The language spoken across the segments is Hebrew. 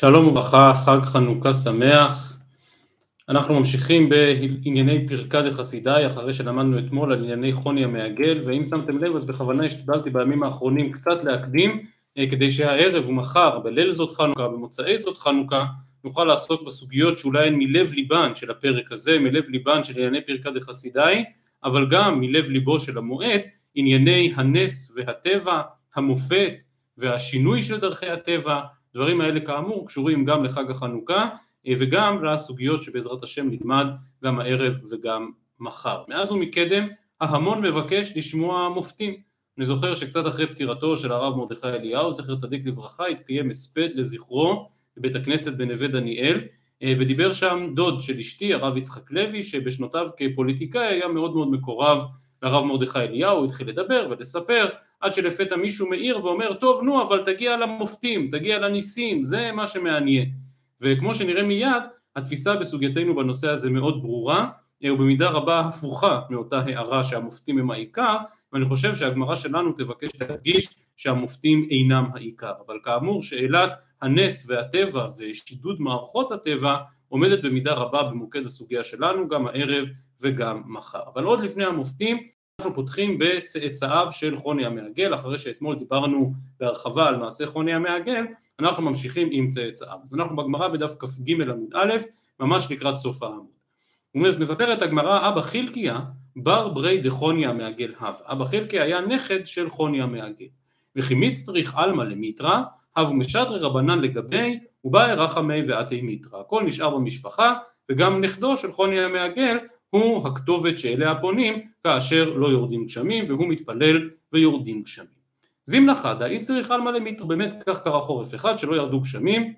שלום וברכה, חג חנוכה שמח. אנחנו ממשיכים בענייני פרקה דחסידאי, אחרי שלמדנו אתמול על ענייני חוני המעגל, ואם שמתם לב אז בכוונה השתדלתי בימים האחרונים קצת להקדים, כדי שהערב ומחר, בליל זאת חנוכה, במוצאי זאת חנוכה, נוכל לעסוק בסוגיות שאולי הן מלב ליבן של הפרק הזה, מלב ליבן של ענייני פרקה דחסידאי, אבל גם מלב ליבו של המועד, ענייני הנס והטבע, המופת והשינוי של דרכי הטבע. דברים האלה כאמור קשורים גם לחג החנוכה וגם לסוגיות שבעזרת השם נלמד גם הערב וגם מחר. מאז ומקדם ההמון מבקש לשמוע מופתים. אני זוכר שקצת אחרי פטירתו של הרב מרדכי אליהו, זכר צדיק לברכה, התקיים מספד לזכרו בבית הכנסת בנווה דניאל, ודיבר שם דוד של אשתי, הרב יצחק לוי, שבשנותיו כפוליטיקאי היה מאוד מאוד מקורב לרב מרדכי אליהו, התחיל לדבר ולספר, עד שלפתע מישהו מאיר ואומר, טוב נו, אבל תגיע למופתים, תגיע לניסים, זה מה שמעניין. וכמו שנראה מיד, התפיסה בסוגייתנו בנושא הזה מאוד ברורה, ובמידה רבה הפוכה מאותה הערה שהמופתים הם העיקר, ואני חושב שהגמרא שלנו תבקש להדגיש שהמופתים אינם העיקר. אבל כאמור, שאלת הנס והטבע ושידוד מערכות הטבע, עומדת במידה רבה במוקד הסוגיה שלנו, גם הערב וגם מחר. אבל עוד לפני המופתים, אנחנו פותחים בצאצאיו של חוני המעגל. אחרי שאתמול דיברנו בהרחבה על מעשה חוני המעגל, אנחנו ממשיכים עם צאצאיו. אז אנחנו בגמרא בדף כ"ג עמוד א', ממש לקראת סוף העמוד. ומספרת הגמרא, אבא חילקיה בר ברי דחוני המעגל הב. אבא חילקיה היה נכד של חוני המעגל. וכי מצטריך עלמא למיטרא, הב משדרי רבנן לגבי, ובאי רחמי ועתי מיטרא. הכל נשאר במשפחה, וגם נכדו של חוני המעגל הוא הכתובת שאליה פונים כאשר לא יורדים גשמים, והוא מתפלל ויורדים גשמים. זימנה חדא, איסריך עלמא למיטרא, באמת כך קרה חורף אחד שלא ירדו גשמים,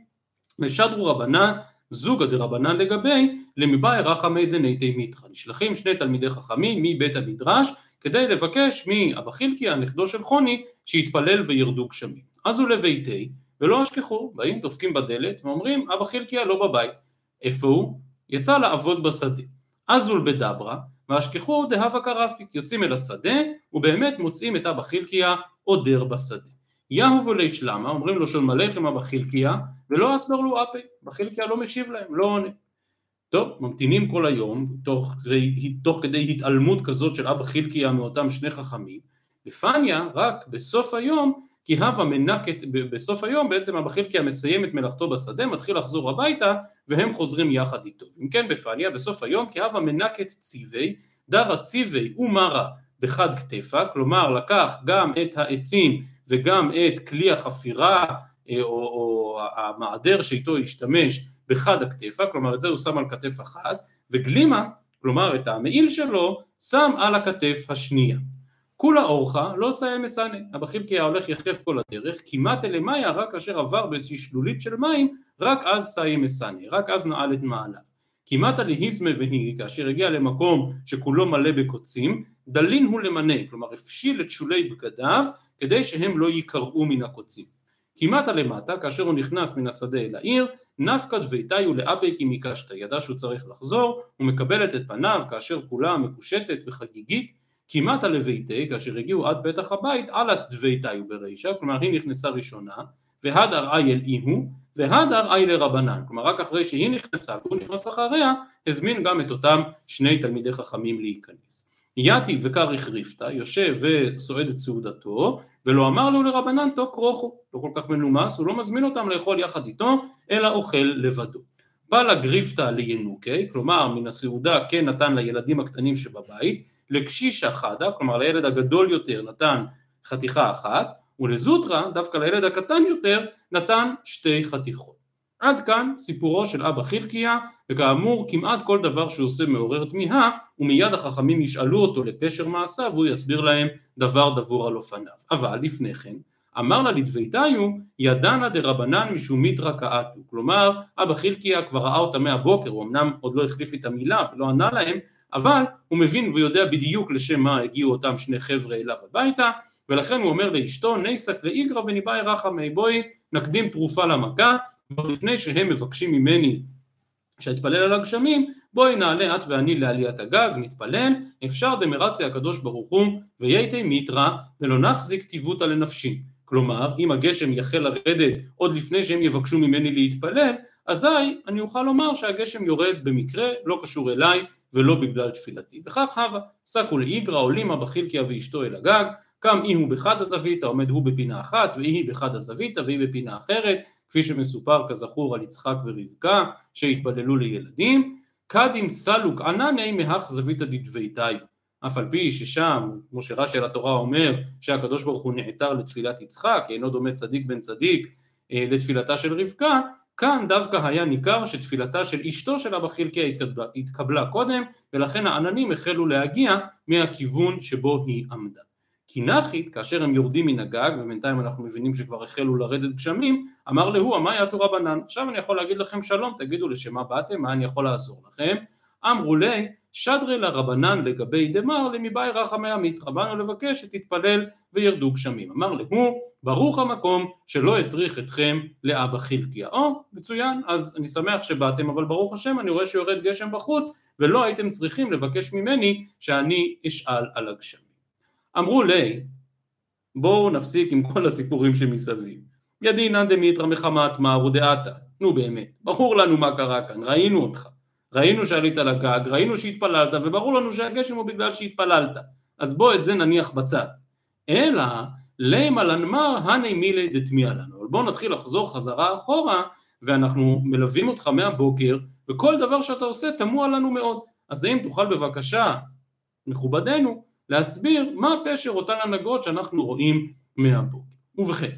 משדרו רבנן, זוגא דרבנן לגבי, למבאי רחמי דנייתי מיטרא. נשלחים שני תלמידי חכמים מבית המדרש, כדי לבקש מאבא חילקיה, נכדו של חוני, שיתפלל וירדו גשמים. אז הוא לביתי, ולא אשכחו, באים, דופקים בדלת, ואומרים, אבא חילקיה לא בבית. איפה הוא? יצא לעבוד בשדה. אזול בדברה, והשכחו דהבה קרפיק, יוצאים אל השדה, ובאמת מוצאים את אבא חילקיה עודר בשדה. יהו וליש למה, אומרים לו שון מלאכם אבא חילקיה, ולא אצבר לו אפי, אבא חילקיה לא משיב להם, לא עונה. טוב, ממתינים כל היום, תוך כדי התעלמות כזאת של אבא חילקיה מאותם שני חכמים, לפניה רק בסוף היום, כי הווה מנקת, בסוף היום בעצם אבא חילקיה מסיים את מלאכתו בשדה, מתחיל לחזור הביתה, והם חוזרים יחד איתו. אם כן בפניה, בסוף היום, כי הווה מנקת ציווי, דרא ציווי ומרא בחד כתפה, כלומר לקח גם את העצים וגם את כלי החפירה, או המעדר שאיתו השתמש בחד הכתפה, כלומר את זה הוא שם על כתף אחת, וגלימה, כלומר את המעיל שלו, שם על הכתף השנייה. כולה אורחה לא עושה מסנה, אבא חילקיה הולך יחף כל הדרך, כמעט אל מאיה, רק אשר עבר באיזושהי שלולית של מים, רק אז עשה מסנה, רק אז נעל את מעלה. כמעט אל היזמה והיא, כאשר הגיע למקום שכולו מלא בקוצים, דלין הוא למנה, כלומר הפשיל את שולי בגדיו, כדי שהם לא יקרעו מן הקוצים. כמעט אל למטה, כאשר הוא נכנס מן השדה אל העיר, נפקא דביתי ולאפי כי מקשתא, ידע שהוא צריך לחזור, ומקבלת את פניו, כאשר כולה מקושטת וחגיגית, כמעט לביתי, כאשר הגיעו עד פתח הבית, עלת דביתי וברישה, כלומר היא נכנסה ראשונה, והד ארעי אל איהו, והד ארעי לרבנן, כלומר רק אחרי שהיא נכנסה, והוא נכנס אחריה, הזמין גם את אותם שני תלמידי חכמים להיכנס. יתי וקריך ריפתא, יושב וסועד את סעודתו, ולא אמר לו לרבנן, תוק רוחו, לא כל כך מנומס, הוא לא מזמין אותם לאכול יחד איתו, אלא אוכל לבדו. בא לגריפתא לינוקי, כלומר מן הסעודה כן נתן לילדים הקטנים שבבית, לקשיש אחדה, כלומר לילד הגדול יותר נתן חתיכה אחת, ולזוטרה, דווקא לילד הקטן יותר, נתן שתי חתיכות. עד כאן סיפורו של אבא חילקיה, וכאמור כמעט כל דבר שהוא עושה מעורר תמיהה, ומיד החכמים ישאלו אותו לפשר מעשה, והוא יסביר להם דבר דבור על אופניו. אבל לפני כן, אמר לה לדביתיו, ידענה דרבנן משום מיטרא קאתו, כלומר אבא חילקיה כבר ראה אותה מהבוקר, הוא אמנם עוד לא החליף את המילה ולא ענה להם, אבל הוא מבין ויודע בדיוק לשם מה הגיעו אותם שני חבר'ה אליו הביתה, ולכן הוא אומר לאשתו, נסק לאיגרא וניבאי רחמי, בואי נקדים תרופה למכה, ולפני שהם מבקשים ממני שאתפלל על הגשמים, בואי נעלה את ואני לעליית הגג, נתפלל, אפשר דמרציה הקדוש ברוך הוא, וייתי מיטרא, ולא נחזיק תיבותא לנפשי. כלומר, אם הגשם יחל לרדת עוד לפני שהם יבקשו ממני להתפלל, אזי אני אוכל לומר שהגשם יורד במקרה, לא קשור אליי ולא בגלל תפילתי. וכך הווה, סקו לאיגרא, עולים אבא חילקיה ואשתו אל הגג, קם אי הוא בחד הזוויתא, עומד הוא בפינה אחת, ואי היא בחד הזוויתא והיא בפינה אחרת, כפי שמסופר כזכור על יצחק ורבקה שהתפללו לילדים, קדים סלוק ענני מהך זוויתא דדוויתאי. אף על פי ששם, כמו שרש"י על התורה אומר, שהקדוש ברוך הוא נעתר לתפילת יצחק, אינו דומה צדיק בן צדיק לתפילתה של רבקה, כאן דווקא היה ניכר שתפילתה של אשתו של אבא חילקיה התקבלה קודם, ולכן העננים החלו להגיע מהכיוון שבו היא עמדה. כי נחית, כאשר הם יורדים מן הגג, ובינתיים אנחנו מבינים שכבר החלו לרדת גשמים, אמר להו, מה היה תורה בנן? עכשיו אני יכול להגיד לכם שלום, תגידו לשמה באתם, מה אני יכול לעזור לכם? אמרו לי, שדרי לרבנן לגבי דמר למבאי רחמי עמית, רבנו לבקש שתתפלל וירדו גשמים. אמר להו, ברוך המקום שלא יצריך אתכם לאבא חילקיה. או, מצוין, אז אני שמח שבאתם, אבל ברוך השם, אני רואה שיורד גשם בחוץ, ולא הייתם צריכים לבקש ממני שאני אשאל על הגשמים. אמרו לי, בואו נפסיק עם כל הסיפורים שמסביב. ידינן דמיתרא מחמת מהו דעתא. נו באמת, ברור לנו מה קרה כאן, ראינו אותך. ראינו שעלית על הגג, ראינו שהתפללת, וברור לנו שהגשם הוא בגלל שהתפללת. אז בוא את זה נניח בצד. אלא, לימה לנמר הני מילי דתמיע לנו. אבל בואו נתחיל לחזור חזרה אחורה, ואנחנו מלווים אותך מהבוקר, וכל דבר שאתה עושה תמוע לנו מאוד. אז אם תוכל בבקשה, מכובדנו, להסביר מה הפשר אותן הנגות שאנחנו רואים מהבוקר. ובכן,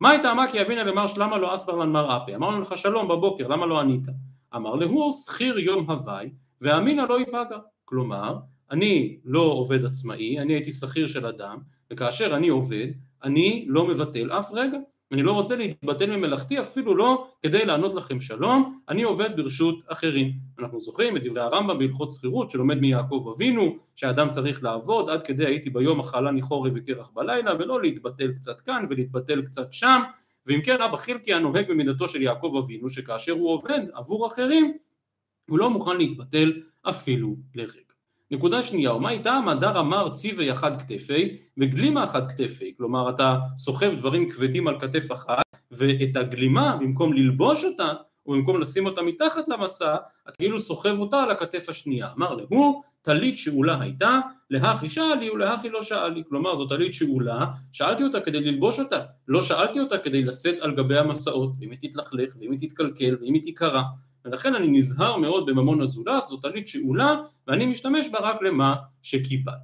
מה הייתה עמה כי יבינה למרש למה לא אסבר לנמר אפה? אמרנו לך שלום בבוקר, למה לא ענית? אמר להו שכיר יום הוואי, והאמינה לא ייפגע. כלומר, אני לא עובד עצמאי, אני הייתי שכיר של אדם, וכאשר אני עובד, אני לא מבטל אף רגע. אני לא רוצה להתבטל ממלאכתי, אפילו לא כדי לענות לכם שלום, אני עובד ברשות אחרים. אנחנו זוכרים את דברי הרמב"ם בהלכות שכירות, שלומד מיעקב אבינו, שהאדם צריך לעבוד, עד כדי הייתי ביום אכלני חורב וקרח בלילה, ולא להתבטל קצת כאן ולהתבטל קצת שם, ואם כן אבא חילקיה נוהג במידתו של יעקב אבינו, שכאשר הוא עובד עבור אחרים, הוא לא מוכן להתבטל אפילו לרגע. נקודה שנייה, ומה איתה? מדר אמר ציווי אחד כתפי וגלימה אחד כתפי, כלומר אתה סוחב דברים כבדים על כתף אחת, ואת הגלימה במקום ללבוש אותה, ובמקום לשים אותה מתחת למסע, אתה כאילו סוחב אותה על הכתף השנייה. אמר להו, תלית שאולה הייתה, להכי שאלי ולהכי לא שאלי, כלומר זו תלית שאולה, שאלתי אותה כדי ללבוש אותה, לא שאלתי אותה כדי לשאת על גבי המסעות, ואם היא תתלכלך, ואם היא תתקלקל, ואם היא תיקרה. ולכן אני נזהר מאוד בממון הזולת, זו תלית שאולה, ואני משתמש בה רק למה שקיבלתי.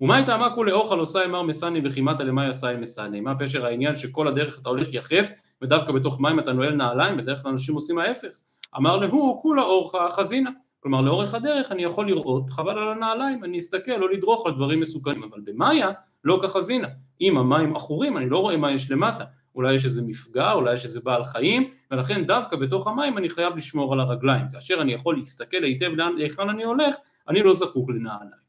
ומה הייתה מה כולה אוכל עושה אמר מסני וחימת למה יעשה מסני? מה פשר העניין שכל הדרך אתה הולך יחף, ודווקא בתוך מים אתה נועל נעליים, בדרך כלל אנשים עושים ההפך. אמר להו, כולה אורך חזינה. כלומר, לאורך הדרך אני יכול לראות, חבל על הנעליים, אני אסתכל, לא לדרוך על דברים מסוכנים, אבל במאיה, לא כחזינה. אם המים אחורים, אני לא רואה מה יש למטה. אולי יש איזה מפגע, אולי יש איזה בעל חיים, ולכן דווקא בתוך המים אני חייב לשמור על הרגליים. כאשר אני יכול להסתכל היטב לאן אני הולך, אני לא זקוק לנעליים.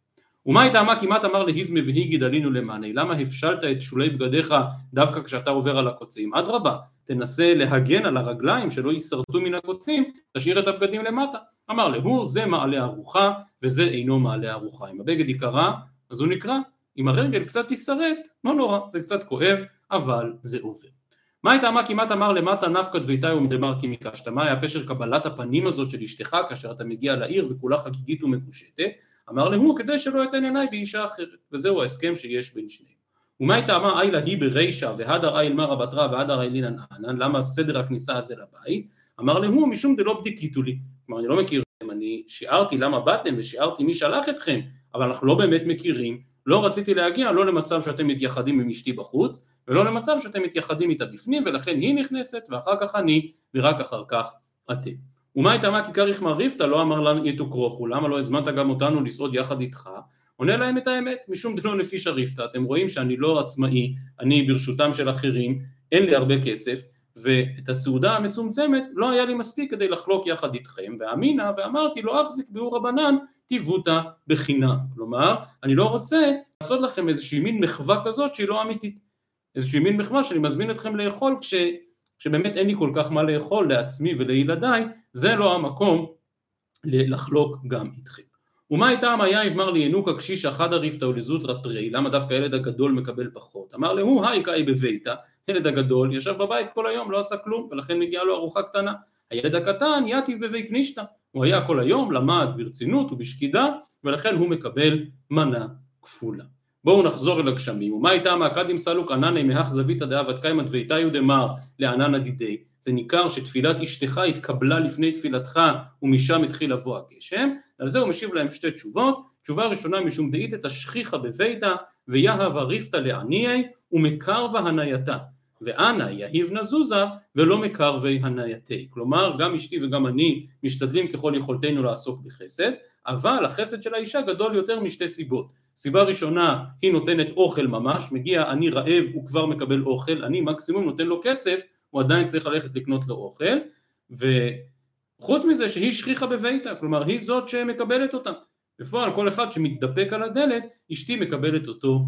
ומה הייתה מה כמעט אמר להיזמי והיגיד עלינו למעני? למה הפשלת את שולי בגדיך דווקא כשאתה עובר על הקוצים? אדרבה, תנסה להגן על הרגליים שלא יישרטו מן הקוצים, תשאיר את הבגדים למטה. אמר להו, זה מעלה ארוחה וזה אינו מעלה ארוחה. אם הבגד יקרה, אז הוא נקרא. אם הרגל קצת תישרט, לא נורא, זה קצת כואב, אבל זה עובר. מה הייתה מה כמעט אמר למטה נפקא דביתי ומדמר כי מקשת? מה היה פשר קבלת הפנים הזאת של אשתך כאשר אתה מגיע לעיר וכולה חגיגית ומקושטת? אמר להו, כדי שלא יתן עיניי באישה אחרת, וזהו ההסכם שיש בין שניהם. ומה הייתה מה אילה היא ברישה, והדר איל מרא בתרא והדר איילינן אהנן, למה סדר הכניסה הזה לבית? אמר להו, משום דלא בדיקיתו לי. כלומר, אני לא מכיר, אני שיערתי למה באתם ושיערתי מי שלח אתכם, אבל אנחנו לא באמת מכירים, לא רציתי להגיע לא למצב שאתם מתייחדים עם אשתי בחוץ, ולא למצב שאתם מתייחדים איתה בפנים, ולכן היא נכנסת, ואחר כך אני, ורק אחר כך אתם. ומה הייתה מה כי כריך מעריפתא לא אמר לנו יתוקרוכו, למה לא הזמנת גם אותנו לסעוד יחד איתך? עונה להם את האמת, משום דלא נפי שריפתא, אתם רואים שאני לא עצמאי, אני ברשותם של אחרים, אין לי הרבה כסף, ואת הסעודה המצומצמת לא היה לי מספיק כדי לחלוק יחד איתכם, ואמינה, ואמרתי לא אחזיק ביאור הבנן, תיבותה בחינם. כלומר, אני לא רוצה לעשות לכם איזושהי מין מחווה כזאת שהיא לא אמיתית, איזושהי מין מחווה שאני מזמין אתכם לאכול כשבאמת אין לי כל כך מה לאכול לעצמי ולילדיי, זה לא המקום לחלוק גם איתכם. ומה הייתה היה יבמר לי ינוק הקשיש אחד הריפתא ולזות רטרי, למה דווקא הילד הגדול מקבל פחות? אמר לו, היי קאי בביתה, הילד הגדול ישב בבית כל היום, לא עשה כלום, ולכן מגיעה לו ארוחה קטנה. הילד הקטן יתיב בבי קנישתא, הוא היה כל היום, למד ברצינות ובשקידה, ולכן הוא מקבל מנה כפולה. בואו נחזור אל הגשמים, ומה הייתה המעקדים סלוק ענני מהך זוויתא דאבת קיימת ואיתה יודמר לעננה דידי. זה ניכר שתפילת אשתך התקבלה לפני תפילתך, ומשם התחיל לבוא הגשם. על זה הוא משיב להם שתי תשובות. תשובה ראשונה, משום דאית את השכיחה בביתה, ויהב הריפתה לעניי, ומקרבה הנייתה. ואנה יהיב נזוזה, ולא מקרבי הנייתי. כלומר, גם אשתי וגם אני משתדלים ככל יכולתנו לעסוק בחסד, אבל החסד של האישה גדול יותר משתי סיבות. סיבה ראשונה, היא נותנת אוכל ממש, מגיע אני רעב, הוא כבר מקבל אוכל, אני מקסימום נותן לו כסף, הוא עדיין צריך ללכת לקנות לו אוכל, וחוץ מזה שהיא שכיחה בביתה, כלומר היא זאת שמקבלת אותה. בפועל כל אחד שמתדפק על הדלת, אשתי מקבלת אותו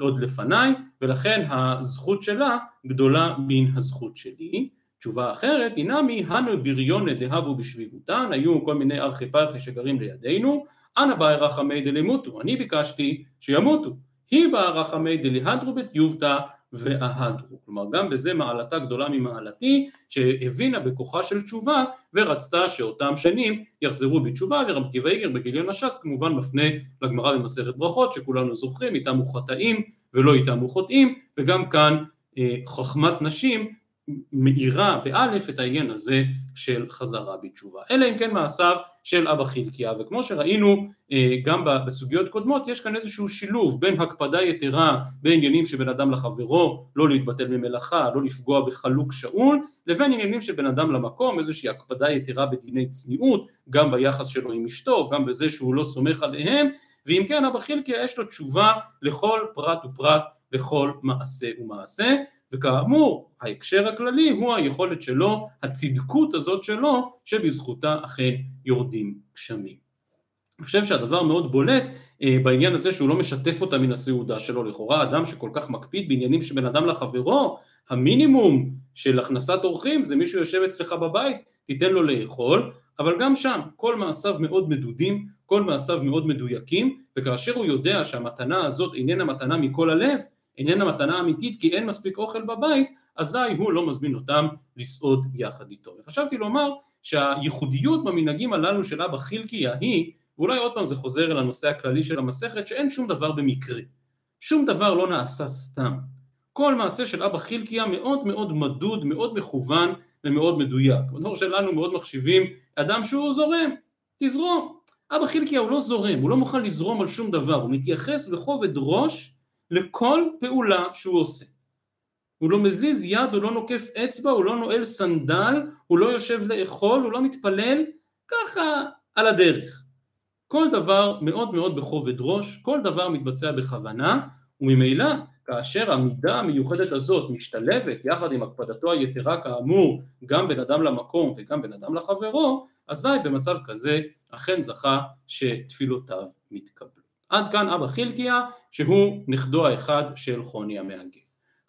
עוד לפניי, ולכן הזכות שלה גדולה מן הזכות שלי. תשובה אחרת, הנה מי הנו בריונה דהבו בשביבותן, היו כל מיני ארכי פרחי שגרים לידינו, אנא בערך המי דלמותו, אני ביקשתי שימותו, היא בערך המי דלהדרו בתיובתא ואהדרו. כלומר, גם בזה מעלתה גדולה ממעלתי, שהבינה בכוחה של תשובה, ורצתה שאותם שנים יחזרו בתשובה. לרב קיבא איגר בגיליון הש"ס, כמובן מפנה לגמרא במסכת ברכות, שכולנו זוכרים, איתם הוא חטאים ולא איתם הוא חוטאים, וגם כאן חכמת נשים מאירה באלף את העניין הזה של חזרה בתשובה. אלה אם כן מעשיו של אבא חילקיה, וכמו שראינו גם בסוגיות קודמות, יש כאן איזשהו שילוב בין הקפדה יתרה בעניינים שבין אדם לחברו, לא להתבטל ממלאכה, לא לפגוע בחלוק שאול, לבין עניינים שבין אדם למקום, איזושהי הקפדה יתרה בדיני צניעות, גם ביחס שלו עם אשתו, גם בזה שהוא לא סומך עליהם, ואם כן אבא חילקיה יש לו תשובה לכל פרט ופרט, לכל מעשה ומעשה, וכאמור, ההקשר הכללי הוא היכולת שלו, הצדקות הזאת שלו, שבזכותה אכן יורדים גשמים. אני חושב שהדבר מאוד בולט בעניין הזה שהוא לא משתף אותה מן הסעודה שלו. לכאורה, אדם שכל כך מקפיד בעניינים שבין אדם לחברו, המינימום של הכנסת אורחים זה מישהו יושב אצלך בבית, תיתן לו לאכול, אבל גם שם כל מעשיו מאוד מדודים, כל מעשיו מאוד מדויקים, וכאשר הוא יודע שהמתנה הזאת איננה מתנה מכל הלב, איננה מתנה אמיתית כי אין מספיק אוכל בבית, אזי הוא לא מזמין אותם לסעוד יחד איתו. וחשבתי לומר שהייחודיות במנהגים הללו של אבא חילקיה היא, ואולי עוד פעם זה חוזר אל הנושא הכללי של המסכת, שאין שום דבר במקרה, שום דבר לא נעשה סתם. כל מעשה של אבא חילקיה מאוד מאוד מדוד, מאוד מכוון ומאוד מדויק. בדור שלנו מאוד מחשיבים אדם שהוא זורם, תזרום. אבא חילקיה הוא לא זורם, הוא לא מוכן לזרום על שום דבר, הוא מתייחס בכובד ראש לכל פעולה שהוא עושה. הוא לא מזיז יד, הוא לא נוקף אצבע, הוא לא נועל סנדל, הוא לא יושב לאכול, הוא לא מתפלל, ככה על הדרך. כל דבר מאוד מאוד בכובד ראש, כל דבר מתבצע בכוונה, וממילא כאשר המידה המיוחדת הזאת משתלבת יחד עם הקפדתו היתרה כאמור, גם בן אדם למקום וגם בן אדם לחברו, אזי במצב כזה אכן זכה שתפילותיו מתקבלו. עד כאן אבא חילקיה, שהוא נכדו האחד של חוני המעגל.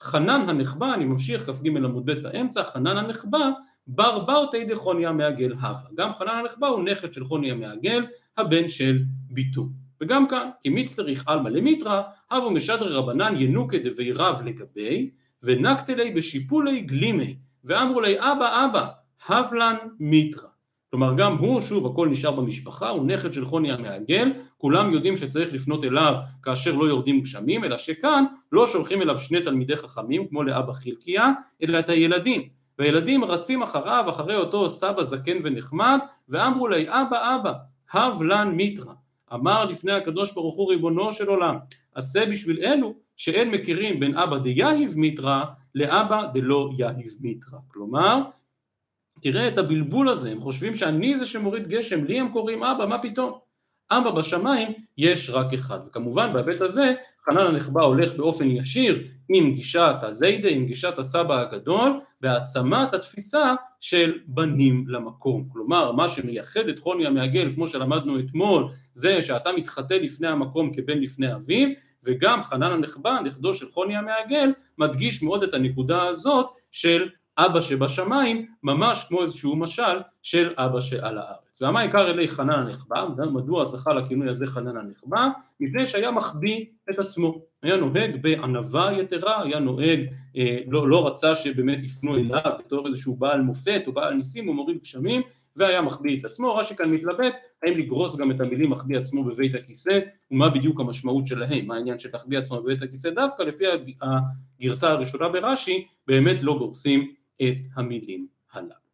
חנן הנחבא, אני ממשיך כ"ג עמוד ב' באמצע, חנן הנחבא, בר ברתיה דחוני המעגל הווה. גם חנן הנחבא הוא נכד של חוני המעגל, הבן של ביתו. וגם כאן, כי מצטריך עלמא למיתרא, הוו משדרי רבנן ינוקה דבי רב לגבי, ונקטלי בשיפולי גלימי, ואמרו לי אבא אבא, הבלן מיתרא. כלומר גם הוא, שוב, הכל נשאר במשפחה, הוא נכד של חוני המעגל, כולם יודעים שצריך לפנות אליו כאשר לא יורדים גשמים, אלא שכאן לא שולחים אליו שני תלמידי חכמים, כמו לאבא חילקיה, אלא את הילדים. והילדים רצים אחריו, אחרי אותו סבא זקן ונחמד, ואמרו לי, אבא אבא, הב לן מיתרא. אמר לפני הקדוש ברוך הוא ריבונו של עולם, עשה בשביל אלו שאין מכירים בין אבא דיהיב מיתרא לאבא דלא יהיב מיתרא. כלומר, תראה את הבלבול הזה, הם חושבים שאני זה שמוריד גשם, לי הם קוראים אבא, מה פתאום? אבא בשמיים יש רק אחד, וכמובן בהיבט הזה חנן הנחבא הולך באופן ישיר עם גישת הזיידה, עם גישת הסבא הגדול, והעצמת התפיסה של בנים למקום. כלומר, מה שמייחד את חוני המעגל, כמו שלמדנו אתמול, זה שאתה מתחתן לפני המקום כבן לפני אביו, וגם חנן הנחבא, נכדו של חוני המעגל, מדגיש מאוד את הנקודה הזאת של אבא שבשמיים, ממש כמו איזשהו משל של אבא שעל הארץ. ומה עיקר אלי חנן נחבא, מדוע זכה לכינוי הזה חנן הנחבא? מפני שהיה מחביא את עצמו, היה נוהג בענווה יתרה, היה נוהג, לא רצה שבאמת יפנו אליו בתור איזשהו בעל מופת או בעל ניסים או מוריד גשמים, והיה מחביא את עצמו. רש"י כאן מתלבט, האם לגרוס גם את המילים מחביא עצמו בבית הכיסא, ומה בדיוק המשמעות שלהם, מה העניין של להחביא עצמו בבית הכיסא? דווקא לפי הגרסה הראשונה ברש"י, באמת לא גורסים את המילים הללו.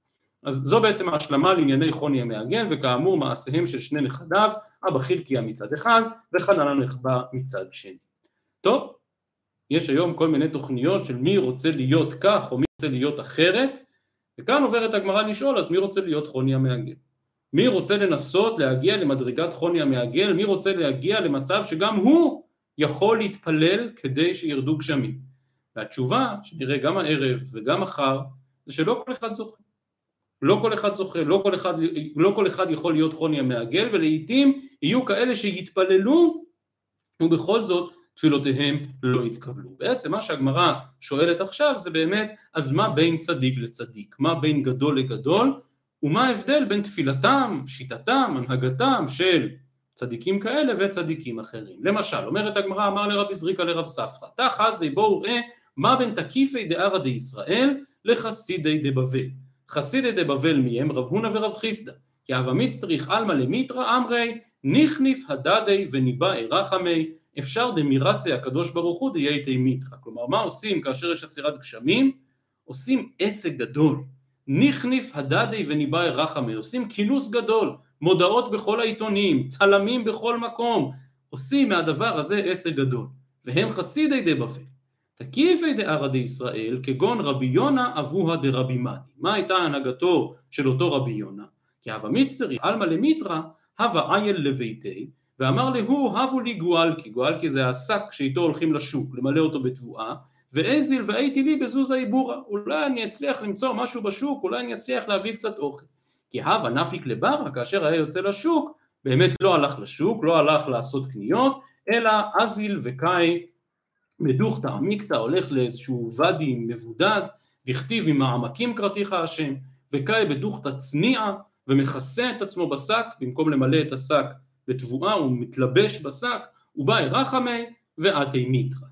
אז זו בעצם ההשלמה לענייני חוני המעגל, וכאמור מעשיהם של שני נכדיו, אבא חילקיה מצד אחד, וחנן נחבא מצד שני. טוב, יש היום כל מיני תוכניות של מי רוצה להיות כך, או מי רוצה להיות אחרת, וכאן עוברת הגמרא לשאול, אז מי רוצה להיות חוני המעגל? מי רוצה לנסות להגיע למדרגת חוני המעגל? מי רוצה להגיע למצב שגם הוא יכול להתפלל כדי שירדו גשמים? והתשובה, שנראה גם הערב וגם מחר, זה שלא כל אחד זוכה. לא כל אחד זוכה, לא כל אחד יכול להיות חוני המעגל, ולעיתים יהיו כאלה שיתפללו, ובכל זאת תפילותיהם לא יתקבלו. בעצם מה שהגמרא שואלת עכשיו זה באמת, אז מה בין צדיק לצדיק? מה בין גדול לגדול? ומה ההבדל בין תפילתם, שיטתם, הנהגתם של צדיקים כאלה וצדיקים אחרים? למשל, אומרת הגמרא, אמר לרב זריקה לרב ספרא, תחזי בואו ראה מה בין תקיפי דארא דישראל לחסידי דבבל. חסידי דבבל מיהם רב הונא ורב חיסדא, כי הווה מצטריך עלמא למיתרא אמרי, נכניף הדדי וניבא אירחמי, אפשר דמירציה הקדוש ברוך הוא דייתי מיתרא. כלומר, מה עושים כאשר יש עצירת גשמים? עושים עסק גדול. נכניף הדדי וניבא אירחמי, עושים כינוס גדול, מודעות בכל העיתונים, צלמים בכל מקום, עושים מהדבר הזה עסק גדול. והם חסידי דבבל. תקיפי דארא דישראל, כגון רבי יונה אבוה דרבי מני. מה הייתה הנהגתו של אותו רבי יונה? כי הווה מצטריך עלמא למיתרא, הווה אייל לביתי, ואמר להו הבו לי גואלקי. גואלקי זה השק שאיתו הולכים לשוק, למלא אותו בתבואה, ואזיל והייתי לי בזוז האיבורה, אולי אני אצליח למצוא משהו בשוק, אולי אני אצליח להביא קצת אוכל. כי הווה נפיק לברה, כאשר היה יוצא לשוק, באמת לא הלך לשוק, לא הלך לעשות קניות, אלא אזיל וקאי, מדוך תעמיקתא, הולך לאיזשהו ודי מבודד, דכתיב ממעמקים קראתיך השם, וקאי בדוך תצניע, ומכסה את עצמו בשק, במקום למלא את השק בתבואה, הוא מתלבש בשק, הוא בא רחמי ואתי מיתרא.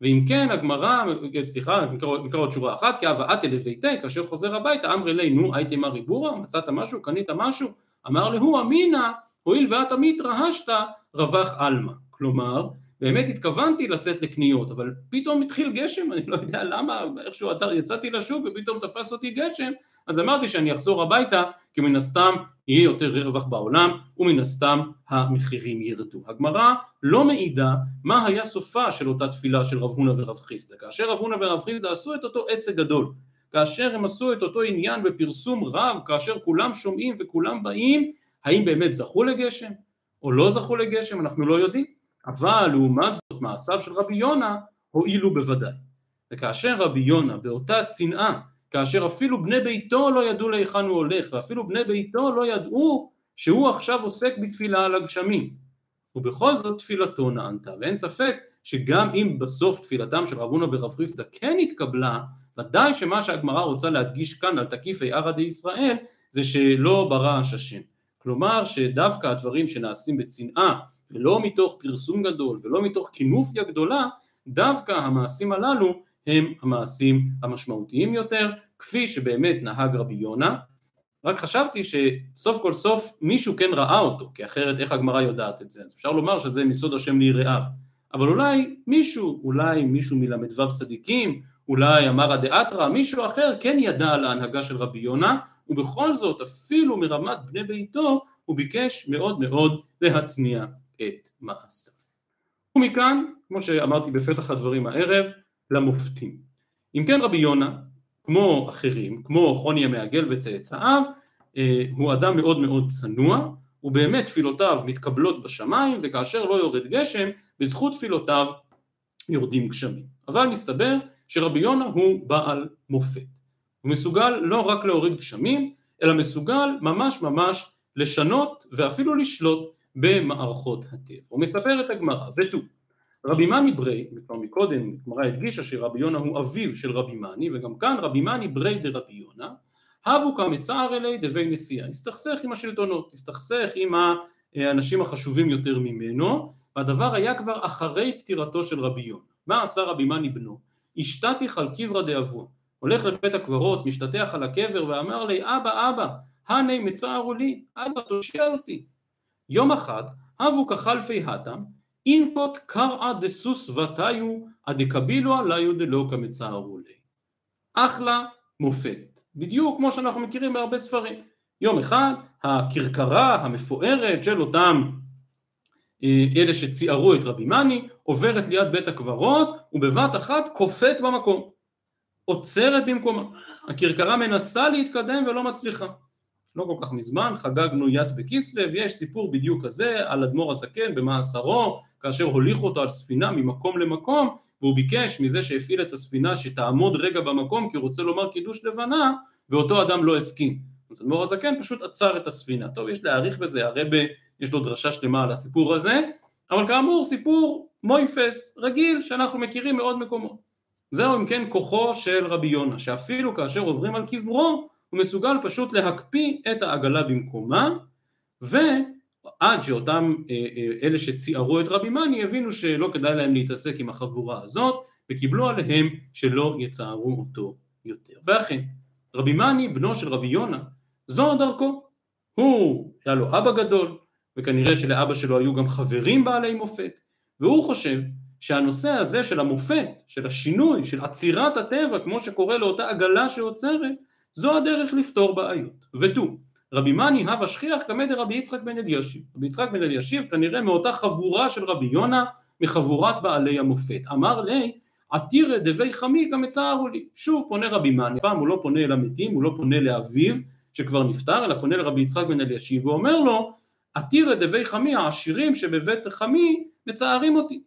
ואם כן, הגמרא, סליחה, נקרא עוד שורה אחת, כי הווה אתי לביתי, כאשר חוזר הביתה, אמר לי, נו, הייתי מרי בורה, מצאת משהו, קנית משהו, אמר להו אמינא, הואיל ואתה מיתרא השתא, רווח עלמא. כלומר, באמת התכוונתי לצאת לקניות, אבל פתאום התחיל גשם, אני לא יודע למה, איכשהו יצאתי לשוק ופתאום תפס אותי גשם, אז אמרתי שאני אחזור הביתה, כי מן הסתם יהיה יותר רווח בעולם, ומן הסתם המחירים ירדו. הגמרא לא מעידה מה היה סופה של אותה תפילה של רב הונא ורב חיסדא. כאשר רב הונא ורב חיסדא עשו את אותו עסק גדול, כאשר הם עשו את אותו עניין בפרסום רב, כאשר כולם שומעים וכולם באים, האם באמת זכו לגשם או לא זכו לגשם, אנחנו לא יודעים. אבל לעומת זאת מעשיו של רבי יונה הועילו בוודאי. וכאשר רבי יונה באותה צנעה, כאשר אפילו בני ביתו לא ידעו להיכן הוא הולך, ואפילו בני ביתו לא ידעו שהוא עכשיו עוסק בתפילה על הגשמים, ובכל זאת תפילתו נענתה. ואין ספק שגם אם בסוף תפילתם של רב הונא ורב חיסדא כן התקבלה, ודאי שמה שהגמרא רוצה להדגיש כאן על תקיפי ארא דישראל, זה שלא ברעש השם. כלומר שדווקא הדברים שנעשים בצנעה, ולא מתוך פרסום גדול, ולא מתוך כינופיה גדולה, דווקא המעשים הללו הם המעשים המשמעותיים יותר, כפי שבאמת נהג רבי יונה. רק חשבתי שסוף כל סוף מישהו כן ראה אותו, כי אחרת איך הגמרא יודעת את זה? אז אפשר לומר שזה מסוד השם ליראיו. אבל אולי מישהו מלמדו צדיקים, אולי אמרא דאתרא, מישהו אחר כן ידע על ההנהגה של רבי יונה, ובכל זאת אפילו מרמת בני ביתו, הוא ביקש מאוד מאוד להצניע את מעשיו. ומכאן, כמו שאמרתי בפתח הדברים הערב, למופתים. אם כן, רבי יונה, כמו אחרים, כמו חוני המעגל וצאצאיו, הוא אדם מאוד מאוד צנוע, ובאמת תפילותיו מתקבלות בשמיים, וכאשר לא יורד גשם, בזכות תפילותיו יורדים גשמים. אבל מסתבר שרבי יונה הוא בעל מופת. הוא מסוגל לא רק להוריד גשמים, אלא מסוגל ממש ממש לשנות ואפילו לשלוט במערכות הטבע. הוא מספר את הגמרא, ותו, רבי מני ברי, מקודם הגמרא הדגישה שרבי יונה הוא אביו של רבי מני, וגם כאן רבי מני ברי דרבי יונה, הבו כמצער אלי דבי נשיאה, הסתכסך עם השלטונות, הסתכסך עם האנשים החשובים יותר ממנו, והדבר היה כבר אחרי פטירתו של רבי יונה. מה עשה רבי מני בנו? השתתך על קברא דאבו, הולך לבית הקברות, משתתח על הקבר ואמר לי, אבא אבא, הני מצערו לי, אבא תושיע אותי. יום אחד, הבו כחלפי התם, אינפות קרעה דסוס ותיו, הדקבילו עליו דלא כמצערו לי. אחלה מופת, בדיוק כמו שאנחנו מכירים בהרבה ספרים. יום אחד, הקרקרה המפוארת של אותם אלה שציערו את רבי מני, עוברת ליד בית הקברות, ובבת אחת קופאת במקום, עוצרת במקומה. הקרקרה מנסה להתקדם ולא מצליחה. לא כל כך מזמן, חגגנו ית בכיסלב, יש סיפור בדיוק כזה על אדמו"ר הזקן במאסרו, כאשר הוליכו אותו על ספינה ממקום למקום, והוא ביקש מזה שהפעיל את הספינה שתעמוד רגע במקום, כי הוא רוצה לומר קידוש לבנה, ואותו אדם לא הסכים. אז אדמו"ר הזקן פשוט עצר את הספינה. טוב, יש להעריך בזה, הרב יש לו דרשה שלמה על הסיפור הזה, אבל כאמור סיפור מויפס רגיל שאנחנו מכירים מאוד מקומו. זהו אם כן כוחו של רבי יונה, שאפילו כאשר עוברים על קברו, הוא מסוגל פשוט להקפיא את העגלה במקומה, ועד שאותם אלה שציערו את רבי מני הבינו שלא כדאי להם להתעסק עם החבורה הזאת, וקיבלו עליהם שלא יצערו אותו יותר. ואכן, רבי מני, בנו של רבי יונה, זו דרכו. הוא היה לו אבא גדול, וכנראה שלאבא שלו היו גם חברים בעלי מופת, והוא חושב שהנושא הזה של המופת, של השינוי, של עצירת הטבע, כמו שקורה לאותה עגלה שעוצרת, זו הדרך לפתור בעיות. ותו, רבי מני הווה שכיח כמד רבי יצחק בן אלישיב. רבי יצחק בן אלישיב כנראה מאותה חבורה של רבי יונה, מחבורת בעלי המופת. אמר לי, עתירא דבי חמי כמצערו לי. שוב פונה רבי מני, פעם הוא לא פונה אל המתים, הוא לא פונה לאביו שכבר נפטר, אלא פונה לרבי יצחק בן אלישיב ואומר לו, עתירא דבי חמי, העשירים שבבית חמי מצערים אותי.